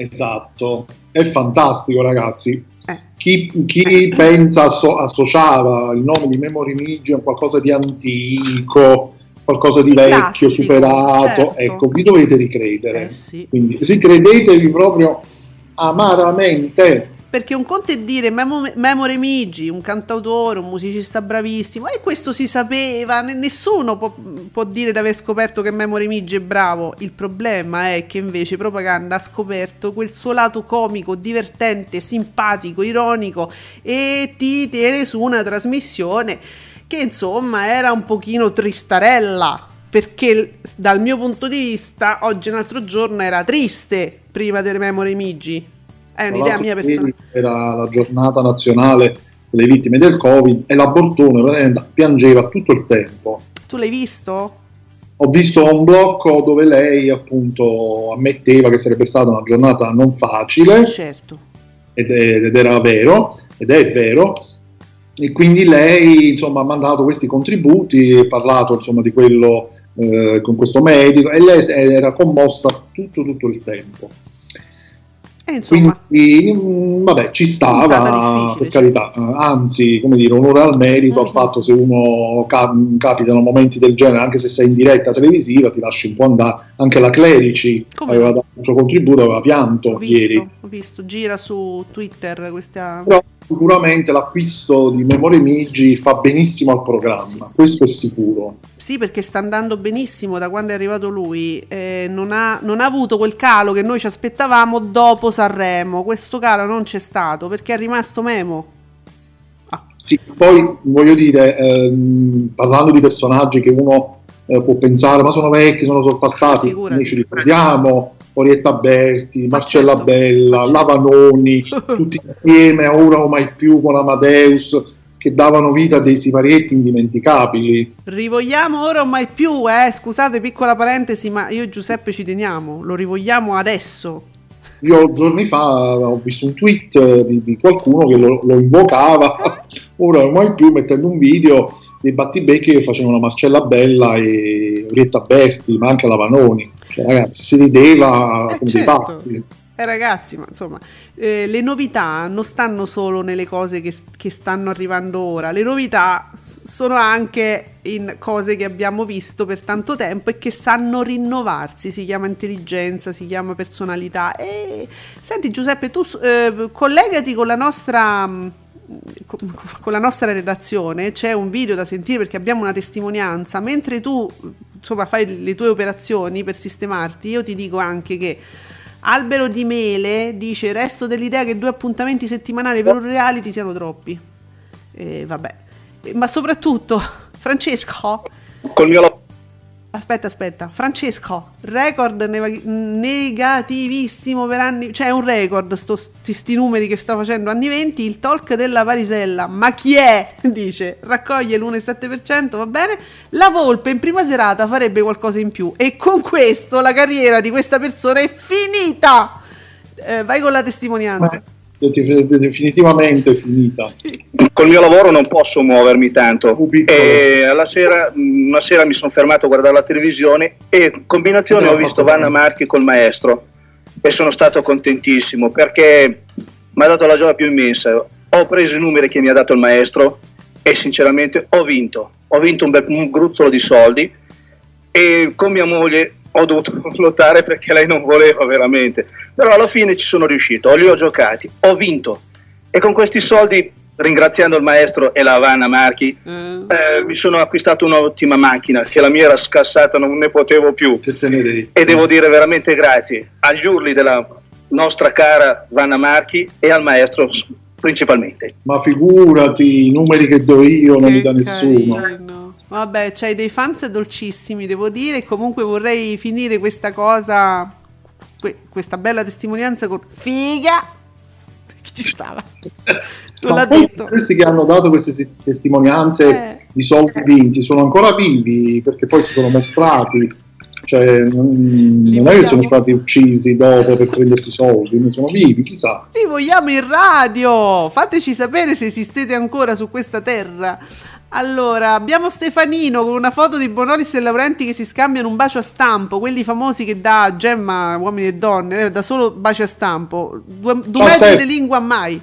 Esatto, è fantastico ragazzi. Chi pensa associava il nome di Memo Remigi a qualcosa di antico, qualcosa di vecchio, classico, superato, certo. Ecco, vi dovete ricredere, sì. Quindi ricredetevi proprio amaramente, perché un conto è dire Memo Remigi, un cantautore, un musicista bravissimo, e questo si sapeva, nessuno può dire di aver scoperto che Memo Remigi è bravo. Il problema è che invece Propaganda ha scoperto quel suo lato comico, divertente, simpatico, ironico, e ti tiene su una trasmissione che insomma era un pochino tristarella, perché dal mio punto di vista Oggi un altro giorno era triste prima delle Memo Remigi. È un'idea mia personale. Era la giornata nazionale delle vittime del Covid e la Bortone piangeva tutto il tempo. Tu l'hai visto? Ho visto un blocco dove lei appunto ammetteva che sarebbe stata una giornata non facile, certo, ed era vero, ed è vero. E quindi lei insomma ha mandato questi contributi, ha parlato insomma di quello con questo medico, e lei era commossa tutto il tempo. Insomma, quindi vabbè, ci stava, per carità, certo. Anzi, come dire, onore al merito, al fatto, se uno capitano momenti del genere, anche se sei in diretta televisiva, ti lasci un po' andare. Anche la Clerici aveva dato il suo contributo, aveva pianto ieri. Ho visto, gira su Twitter questa... Però sicuramente l'acquisto di Memo Remigi fa benissimo al programma, sì. Questo è sicuro. Sì, perché sta andando benissimo da quando è arrivato lui, non ha avuto quel calo che noi ci aspettavamo dopo Sanremo. Questo calo non c'è stato perché è rimasto Memo. Sì, poi voglio dire, parlando di personaggi che uno può pensare ma sono vecchi, sono sorpassati, noi ci ricordiamo Orietta Berti, Marcella Bella, Lavanoni, tutti insieme a Ora o mai più con Amadeus, che davano vita a dei siparietti indimenticabili. Rivogliamo Ora o mai più, scusate, piccola parentesi, ma io e Giuseppe ci teniamo, lo rivogliamo adesso. Io giorni fa ho visto un tweet di qualcuno che lo invocava, Ora o mai più, mettendo un video dei battibecchi che facevano Marcella Bella e Orietta Berti, ma anche Lavanoni. ragazzi, si rideva con certo. dei patti. Ragazzi, ma insomma, le novità non stanno solo nelle cose che stanno arrivando ora, le novità sono anche in cose che abbiamo visto per tanto tempo e che sanno rinnovarsi, si chiama intelligenza, si chiama personalità. E senti Giuseppe, tu collegati con la nostra redazione, c'è un video da sentire perché abbiamo una testimonianza, mentre tu insomma fai le tue operazioni per sistemarti, io ti dico anche che Albero di Mele dice: resto dell'idea che 2 appuntamenti settimanali per un reality siano troppi. Vabbè, ma soprattutto Francesco col mio... aspetta, Francesco, record negativissimo per anni, cioè è un record sti numeri che sta facendo anni 20, il talk della Varisella, ma chi è? Dice, raccoglie l'1,7%, va bene, la Volpe in prima serata farebbe qualcosa in più, e con questo la carriera di questa persona è finita. Vai con la testimonianza. Definitivamente finita. Sì, sì. Col mio lavoro non posso muovermi tanto, e alla sera, una sera mi sono fermato a guardare la televisione e in combinazione ho visto Vanna Marchi col maestro e sono stato contentissimo perché mi ha dato la gioia più immensa. Ho preso i numeri che mi ha dato il maestro e sinceramente ho vinto un gruzzolo di soldi, e con mia moglie ho dovuto lottare perché lei non voleva veramente, però alla fine ci sono riuscito, li ho giocati, ho vinto, e con questi soldi, ringraziando il maestro e la Vanna Marchi, mi sono acquistato un'ottima macchina, che la mia era scassata, non ne potevo più, e devo dire veramente grazie agli urli della nostra cara Vanna Marchi e al maestro principalmente. Ma figurati, i numeri che do io non li dà nessuno. Carino. Vabbè, c'hai dei fans dolcissimi, devo dire. Comunque vorrei finire questa cosa, questa bella testimonianza con figa, che ci stava, non l'ha detto. Questi che hanno dato queste testimonianze di soldi vinti sono ancora vivi, perché poi si sono mostrati, cioè non è che sono stati uccisi dopo per prendersi soldi, ne sono vivi, chissà. Li vogliamo in radio, fateci sapere se esistete ancora su questa terra. Allora, abbiamo Stefanino con una foto di Bonolis e Laurenti che si scambiano un bacio a stampo, quelli famosi che da Gemma, Uomini e Donne, da solo bacio a stampo, due metri di lingua mai.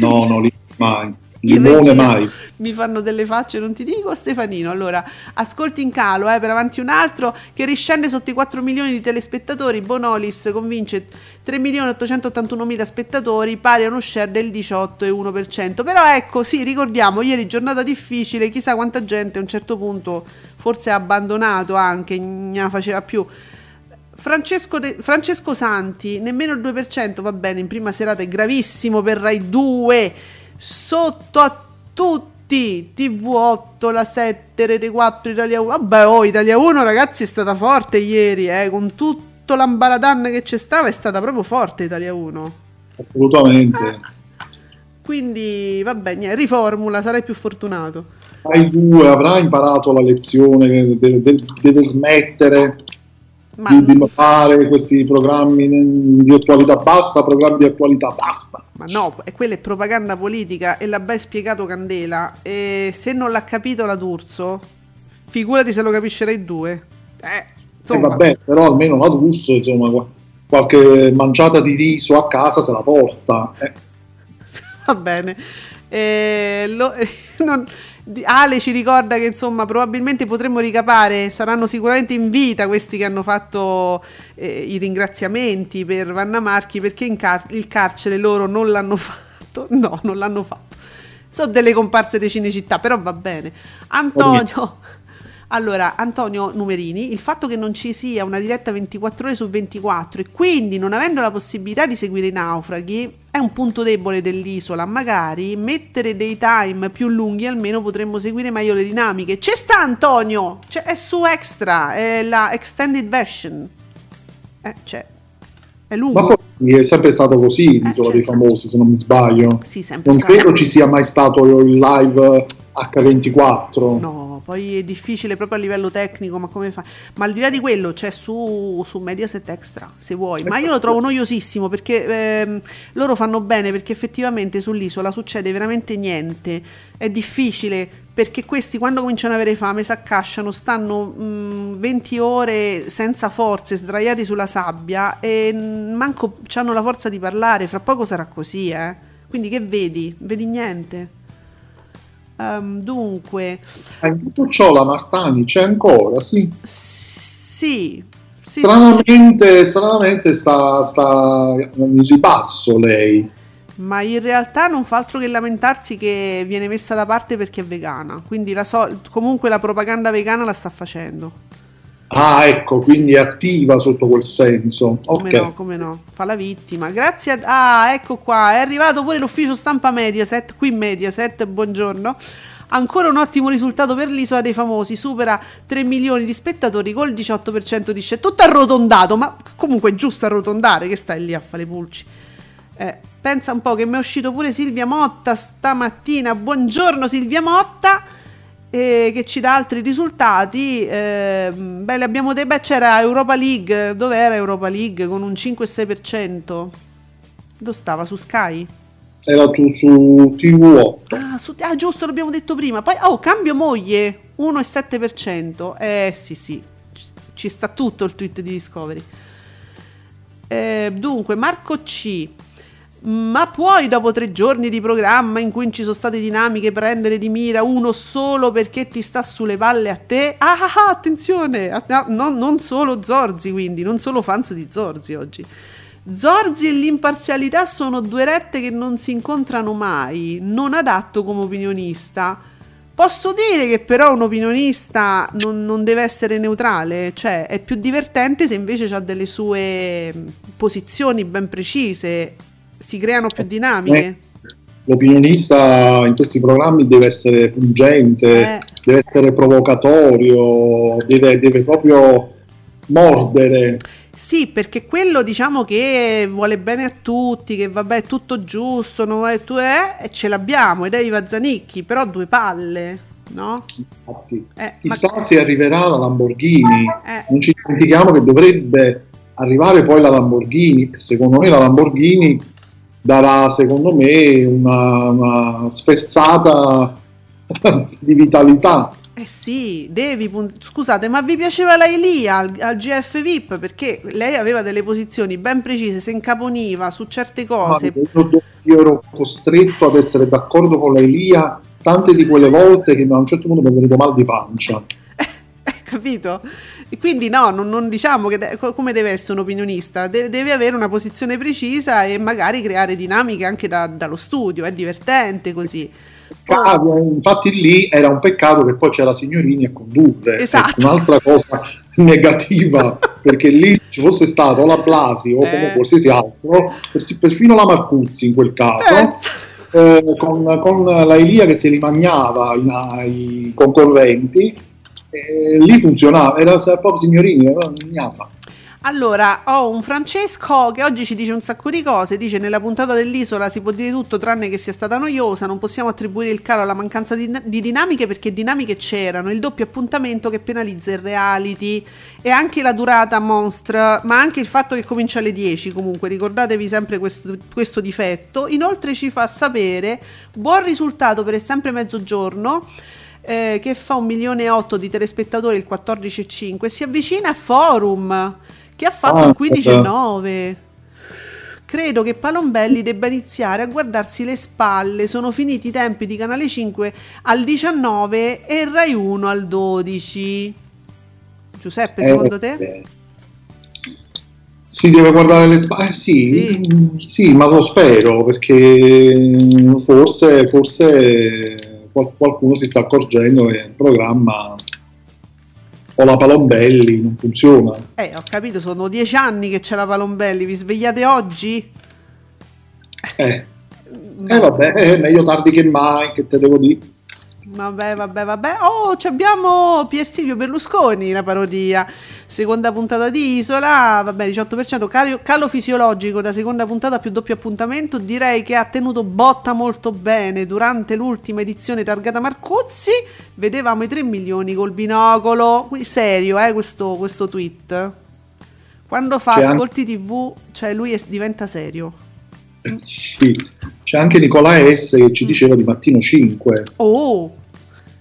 No, lì mai. Non mai. Mi fanno delle facce, non ti dico. Stefanino, allora, ascolti in calo per Avanti un altro, che riscende sotto i 4 milioni di telespettatori. Bonolis convince 3.881.000 spettatori, pari a uno share del 18,1%. Però ecco, sì, ricordiamo, ieri giornata difficile, chissà quanta gente a un certo punto forse ha abbandonato anche, non faceva più. Francesco Santi, nemmeno il 2%, va bene, in prima serata è gravissimo per Rai 2. Sotto a tutti TV8, la 7, Rete 4, Italia 1. Vabbè, Italia 1, ragazzi, è stata forte ieri, con tutto l'ambaradan che c'è stava, è stata proprio forte Italia 1. Assolutamente. Quindi vabbè, niente, riformula, sarai più fortunato. Rai 2 avrà imparato la lezione, deve smettere di fare questi programmi di attualità, basta programmi di attualità, basta. Ma no, quella è propaganda politica e l'ha ben spiegato Candela, e se non l'ha capito la D'Urso, figurati se lo capiscerai 2. Vabbè, però almeno la D'Urso, insomma, qualche manciata di riso a casa se la porta. Va bene. Ale ci ricorda che insomma probabilmente potremmo ricapare, saranno sicuramente in vita questi che hanno fatto i ringraziamenti per Vanna Marchi, perché il carcere loro non l'hanno fatto, sono delle comparse di Cinecittà, però va bene. Antonio Numerini, il fatto che non ci sia una diretta 24 ore su 24 e quindi non avendo la possibilità di seguire i naufraghi è un punto debole dell'isola, magari mettere dei time più lunghi almeno potremmo seguire meglio le dinamiche. C'è sta Antonio, è su Extra, è la extended version, è lungo. Ma poi è sempre stato così l'Isola dei Famosi, se non mi sbaglio, sì, sempre non credo ci sia mai stato il live H24, no. poi è difficile proprio a livello tecnico, ma come fa? Ma al di là di quello c'è su Mediaset Extra, se vuoi, ma io lo trovo noiosissimo perché loro fanno bene, perché effettivamente sull'isola succede veramente niente, è difficile, perché questi quando cominciano ad avere fame si accasciano, stanno 20 ore senza forze, sdraiati sulla sabbia e manco hanno la forza di parlare, fra poco sarà così, quindi che vedi? Vedi niente. Dunque tutto ciò la Martani c'è ancora, sì. Stranamente sta in ribasso lei, ma in realtà non fa altro che lamentarsi che viene messa da parte perché è vegana, quindi comunque la propaganda vegana la sta facendo. Ah, ecco, quindi è attiva sotto quel senso. Come okay. No, come no, fa la vittima. Grazie ecco qua, è arrivato pure l'ufficio stampa Mediaset, qui Mediaset, buongiorno. Ancora un ottimo risultato per l'Isola dei Famosi, supera 3 milioni di spettatori col 18% di share. Tutto arrotondato, ma comunque è giusto arrotondare, che stai lì a fare le pulci. Pensa un po' che mi è uscito pure Silvia Motta stamattina, buongiorno Silvia Motta. Che ci dà altri risultati, c'era Europa League, dove era Europa League con un 5,6%, dove stava, su Sky? Era su TV8. Ah, giusto, l'abbiamo detto prima. Poi cambio moglie, 1,7%, sì, ci sta tutto il tweet di Discovery. Dunque Marco C: ma puoi dopo 3 giorni di programma in cui ci sono state dinamiche prendere di mira uno solo perché ti sta sulle palle a te? Attenzione, non solo Zorzi, quindi non solo fans di Zorzi oggi. Zorzi e l'imparzialità sono due rette che non si incontrano mai, non adatto come opinionista. Posso dire che però un opinionista non deve essere neutrale, cioè è più divertente se invece ha delle sue posizioni ben precise. Si creano più dinamiche. L'opinionista in questi programmi deve essere pungente, deve essere provocatorio, deve proprio mordere. Sì, perché quello, diciamo, che vuole bene a tutti, che vabbè è tutto giusto, no, ce l'abbiamo, ed è Iva Zanicchi, però due palle, no? Infatti. Chissà se arriverà la Lamborghini, non ci dimentichiamo che dovrebbe arrivare poi la Lamborghini, secondo me la Lamborghini darà, secondo me, una sferzata di vitalità. Sì, devi. Scusate, ma vi piaceva la Elia al GF VIP? Perché lei aveva delle posizioni ben precise, si incaponiva su certe cose. Io ero costretto ad essere d'accordo con la Elia tante di quelle volte che a un certo punto mi è venuto mal di pancia. Capito? Quindi no, non diciamo che come deve essere un opinionista, deve avere una posizione precisa e magari creare dinamiche anche dallo studio, è divertente così. Infatti lì era un peccato che poi c'era Signorini a condurre, esatto. Un'altra cosa negativa, perché lì ci fosse stato la Blasi o come qualsiasi altro, perfino la Marcuzzi in quel caso. Con la Elia che se li mangiava ai concorrenti. Lì funzionava, era proprio Signorini, era un'ignafa. Allora, ho un Francesco che oggi ci dice un sacco di cose, dice: nella puntata dell'isola si può dire tutto tranne che sia stata noiosa, non possiamo attribuire il calo alla mancanza di dinamiche, perché dinamiche c'erano, il doppio appuntamento che penalizza il reality e anche la durata monstra, ma anche il fatto che comincia alle 10, comunque ricordatevi sempre questo difetto. Inoltre ci fa sapere buon risultato per È sempre mezzogiorno, che fa 1,8 milioni di telespettatori, il 14,5, si avvicina a Forum che ha fatto il 15,9. Credo che Palombelli debba iniziare a guardarsi le spalle, sono finiti i tempi di Canale 5 al 19 e Rai 1 al 12. Giuseppe, secondo te? Si deve guardare le spalle? Sì, ma lo spero, perché forse qualcuno si sta accorgendo che il programma o la Palombelli non funziona. Ho capito, sono 10 anni che c'è la Palombelli, vi svegliate oggi? Vabbè, meglio tardi che mai, che te devo dire. Vabbè. Oh, abbiamo Pier Silvio Berlusconi, la parodia. Seconda puntata di Isola, vabbè, 18%, calo fisiologico da seconda puntata più doppio appuntamento. Direi che ha tenuto botta molto bene. Durante l'ultima edizione targata Marcuzzi vedevamo i 3 milioni col binocolo. Serio, questo tweet. Quando fa ascolti TV, cioè lui diventa serio. Sì, c'è anche Nicola S che ci diceva di mattino 5. Oh,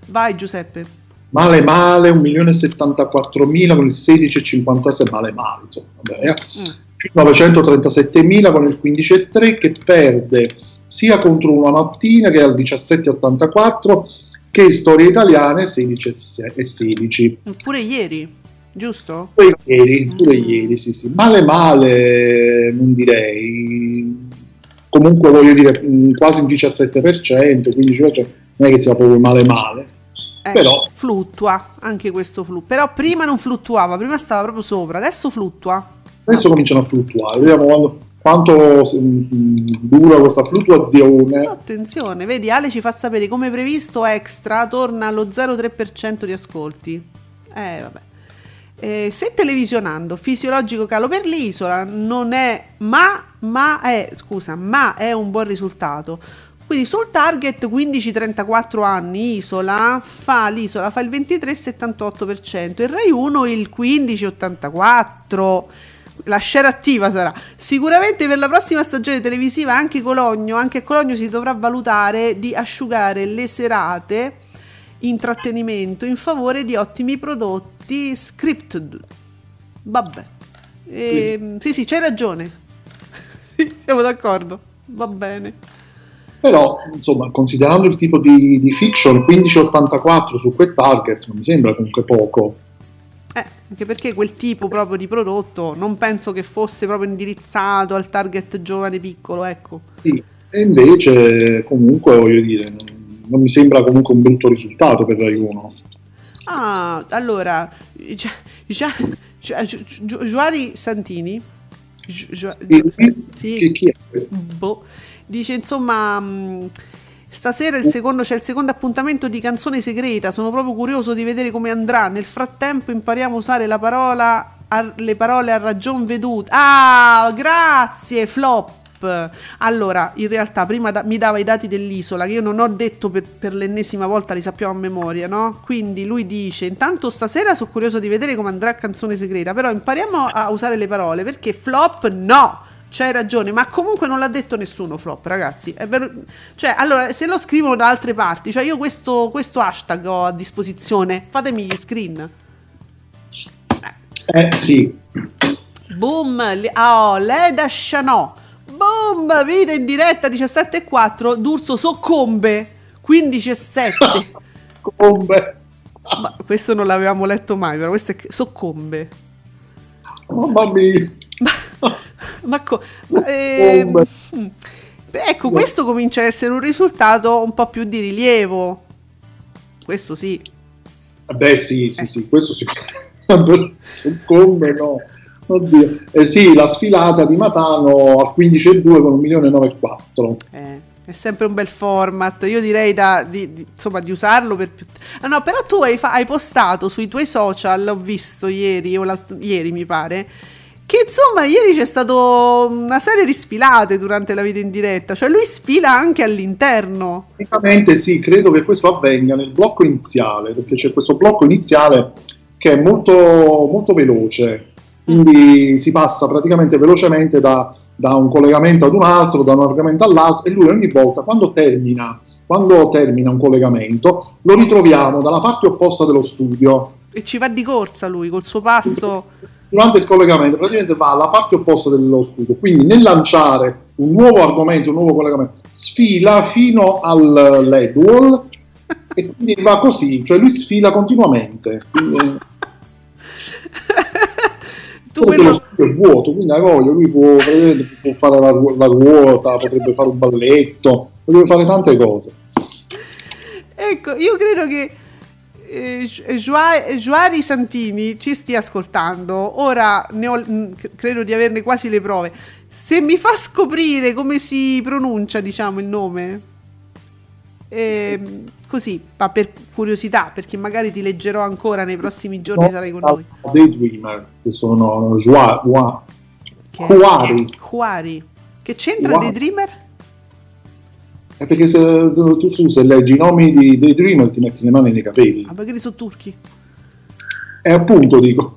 vai Giuseppe. Male 1.074.000 con il 16,56, male, insomma, vabbè. Più 937.000 con il 15,3 che perde sia contro Una mattina che al 17,84 che Storie Italiane 16,16. Pure ieri, giusto? Pure ieri, sì. Male, non direi. Comunque voglio dire, quasi un 17%, 15%, non è che sia proprio male. Però fluttua anche questo però prima non fluttuava, prima stava proprio sopra, adesso fluttua, adesso cominciano a fluttuare, vediamo quanto dura questa fluttuazione. Attenzione, vedi, Ale ci fa sapere come previsto Extra torna allo 0,3% di ascolti. Vabbè. Se televisionando, fisiologico calo per l'Isola, non è ma è un buon risultato. Quindi sul target 15-34 anni l'Isola fa il 23,78%, il Rai 1 il 15,84%, la share attiva sarà. Sicuramente per la prossima stagione televisiva anche a Cologno si dovrà valutare di asciugare le serate intrattenimento in favore di ottimi prodotti scripted. Vabbè. Sì, c'hai ragione. Sì, siamo d'accordo. Va bene. Però, insomma, considerando il tipo di fiction, 15,84 su quel target non mi sembra comunque poco. Anche perché quel tipo proprio di prodotto non penso che fosse proprio indirizzato al target giovane piccolo, ecco. Sì, e invece comunque voglio dire, non mi sembra comunque un brutto risultato per Rai 1. Ah, allora, Giuari Santini? Sì. Chi è? Boh. Dice, insomma, stasera c'è il secondo appuntamento di Canzone Segreta, sono proprio curioso di vedere come andrà, nel frattempo impariamo a usare le parole a ragion veduta. Grazie Flop. Allora, in realtà prima mi dava i dati dell'Isola che io non ho detto per l'ennesima volta, li sappiamo a memoria, no? Quindi lui dice, intanto stasera sono curioso di vedere come andrà Canzone Segreta, però impariamo a usare le parole, perché Flop no! C'hai ragione, ma comunque non l'ha detto nessuno Flop, ragazzi. È vero, cioè, allora, se lo scrivono da altre parti, cioè io questo hashtag ho a disposizione, fatemi gli screen. Sì. Boom, Leda Scianò. Boom, vita in diretta 17,4, D'Urso soccombe 15,7. Soccombe. Ma questo non l'avevamo letto mai, però questo è soccombe. Mamma mia. Ecco, questo comincia a essere un risultato un po' più di rilievo. Questo sì. Beh, sì, questo sì. Come no? Oddio. Sì, la sfilata di Matano a 15,2 con 1.094.000. È sempre un bel format. Io direi di usarlo per più. No, però tu hai postato sui tuoi social, ho visto ieri mi pare, che insomma ieri c'è stata una serie di sfilate durante la vita in diretta, cioè lui sfila anche all'interno. Praticamente sì, credo che questo avvenga nel blocco iniziale, perché c'è questo blocco iniziale che è molto, molto veloce, quindi si passa praticamente velocemente da un collegamento ad un altro, da un argomento all'altro, e lui ogni volta quando termina un collegamento lo ritroviamo dalla parte opposta dello studio. E ci va di corsa lui col suo passo. Durante il collegamento praticamente va alla parte opposta dello studio, quindi nel lanciare un nuovo argomento, un nuovo collegamento, sfila fino al LED wall e quindi va così, cioè lui sfila continuamente. Quindi, lo studio è vuoto, quindi hai voglia, lui può fare la ruota, potrebbe fare un balletto, potrebbe fare tante cose. Ecco, io credo che Giuari Santini ci stia ascoltando ora, credo di averne quasi le prove. Se mi fa scoprire come si pronuncia, diciamo, il nome Così, ma per curiosità, perché magari ti leggerò ancora nei prossimi giorni, sarai con noi. Daydreamer, che sono Huari. Che c'entra Daydreamer? È perché se leggi i nomi di Daydreamer ti metti le mani nei capelli. Ah, perché sono turchi? E appunto, dico.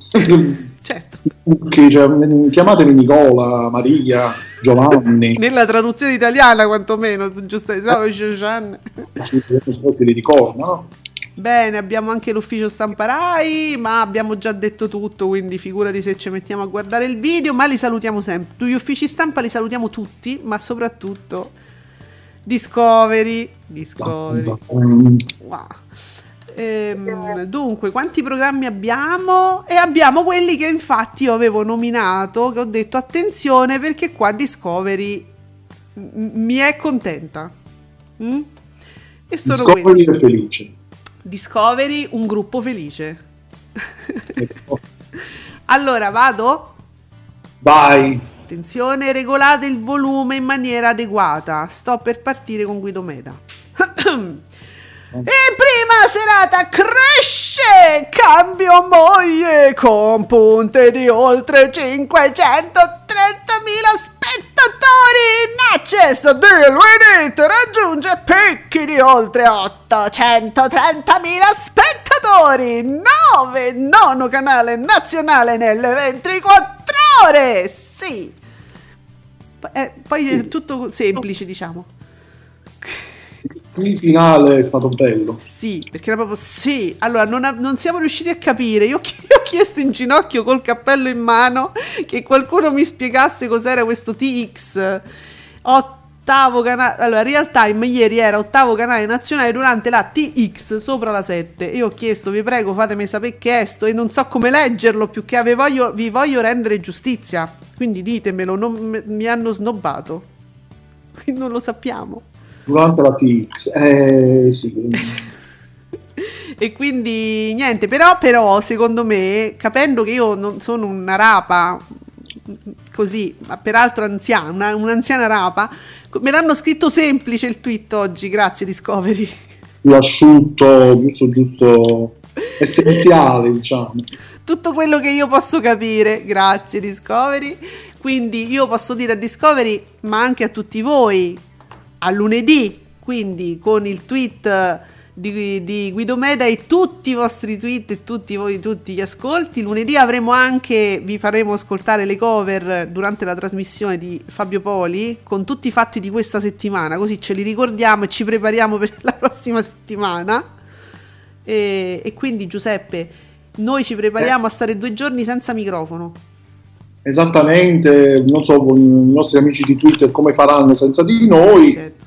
Certo. Turchi, cioè, chiamatemi Nicola, Maria, Giovanni. Nella traduzione italiana, quantomeno, giusto? Si li ricordano. Bene, abbiamo anche l'ufficio stampa Rai, ma abbiamo già detto tutto, quindi figurati se ci mettiamo a guardare il video, ma li salutiamo sempre. Gli uffici stampa li salutiamo tutti, ma soprattutto Discovery. Wow. Dunque, quanti programmi abbiamo? E abbiamo quelli che infatti io avevo nominato, che ho detto attenzione perché qua Discovery mi è contenta. E sono Discovery quelli. È felice. Discovery, un gruppo felice. Allora, vado? Vai. Attenzione, regolate il volume in maniera adeguata. Sto per partire con Guido Meda. In prima serata cresce Cambio Moglie con punte di oltre 530.000 spettatori in accesso di lunedì, raggiunge picchi di oltre 830.000 spettatori, 9° canale nazionale nelle 24 ore, sì. Poi è tutto semplice, diciamo. Il finale è stato bello. Sì, perché era proprio sì. Allora, non siamo riusciti a capire. Io ho chiesto in ginocchio col cappello in mano che qualcuno mi spiegasse cos'era questo TX 8° canale. Allora, Real Time ieri era 8° canale nazionale durante la TX sopra la 7. Io ho chiesto, vi prego, fatemi sapere che è sto, e non so come leggerlo, più che vi voglio rendere giustizia. Quindi ditemelo, mi hanno snobbato. Quindi non lo sappiamo. Durante la TX, sì. E quindi niente, però secondo me, capendo che io non sono una rapa così, ma peraltro anziana, un'anziana rapa, me l'hanno scritto semplice il tweet oggi, grazie Discovery. Più asciutto, giusto, essenziale, diciamo. Tutto quello che io posso capire, grazie Discovery. Quindi io posso dire a Discovery, ma anche a tutti voi, a lunedì, quindi con il tweet di Guido Meda e tutti i vostri tweet e tutti gli ascolti. Lunedì avremo anche, vi faremo ascoltare le cover durante la trasmissione di Fabio Poli con tutti i fatti di questa settimana, così ce li ricordiamo e ci prepariamo per la prossima settimana. E quindi Giuseppe, noi ci prepariamo a stare 2 giorni senza microfono. Esattamente, non so i nostri amici di Twitter come faranno senza di noi. Certo.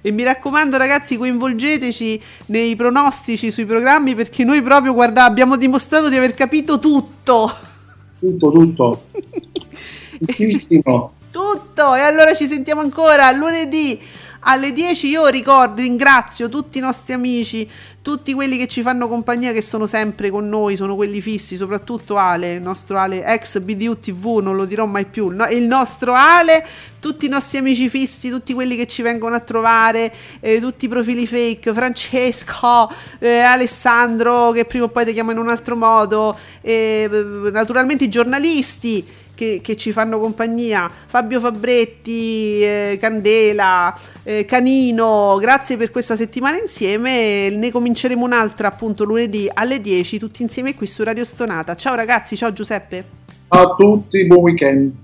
E mi raccomando ragazzi, coinvolgeteci nei pronostici sui programmi, perché noi proprio, guarda, abbiamo dimostrato di aver capito tutto. Tutto. E allora ci sentiamo ancora lunedì alle 10. Io ringrazio tutti i nostri amici, tutti quelli che ci fanno compagnia, che sono sempre con noi, sono quelli fissi, soprattutto Ale, il nostro Ale, ex BDU TV, non lo dirò mai più, no? Il nostro Ale, tutti i nostri amici fissi, tutti quelli che ci vengono a trovare, tutti i profili fake, Francesco, Alessandro, che prima o poi ti chiama in un altro modo, naturalmente i giornalisti che ci fanno compagnia, Fabio Fabretti, Candela, Canino. Grazie per questa settimana insieme, ne cominceremo un'altra appunto lunedì alle 10, tutti insieme qui su Radio Stonata. Ciao ragazzi, ciao Giuseppe. Ciao a tutti, buon weekend.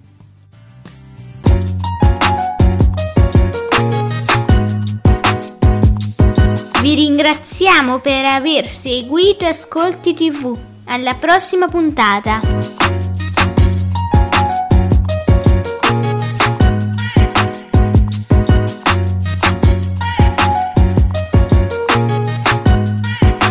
Vi ringraziamo per aver seguito Ascolti TV, alla prossima puntata.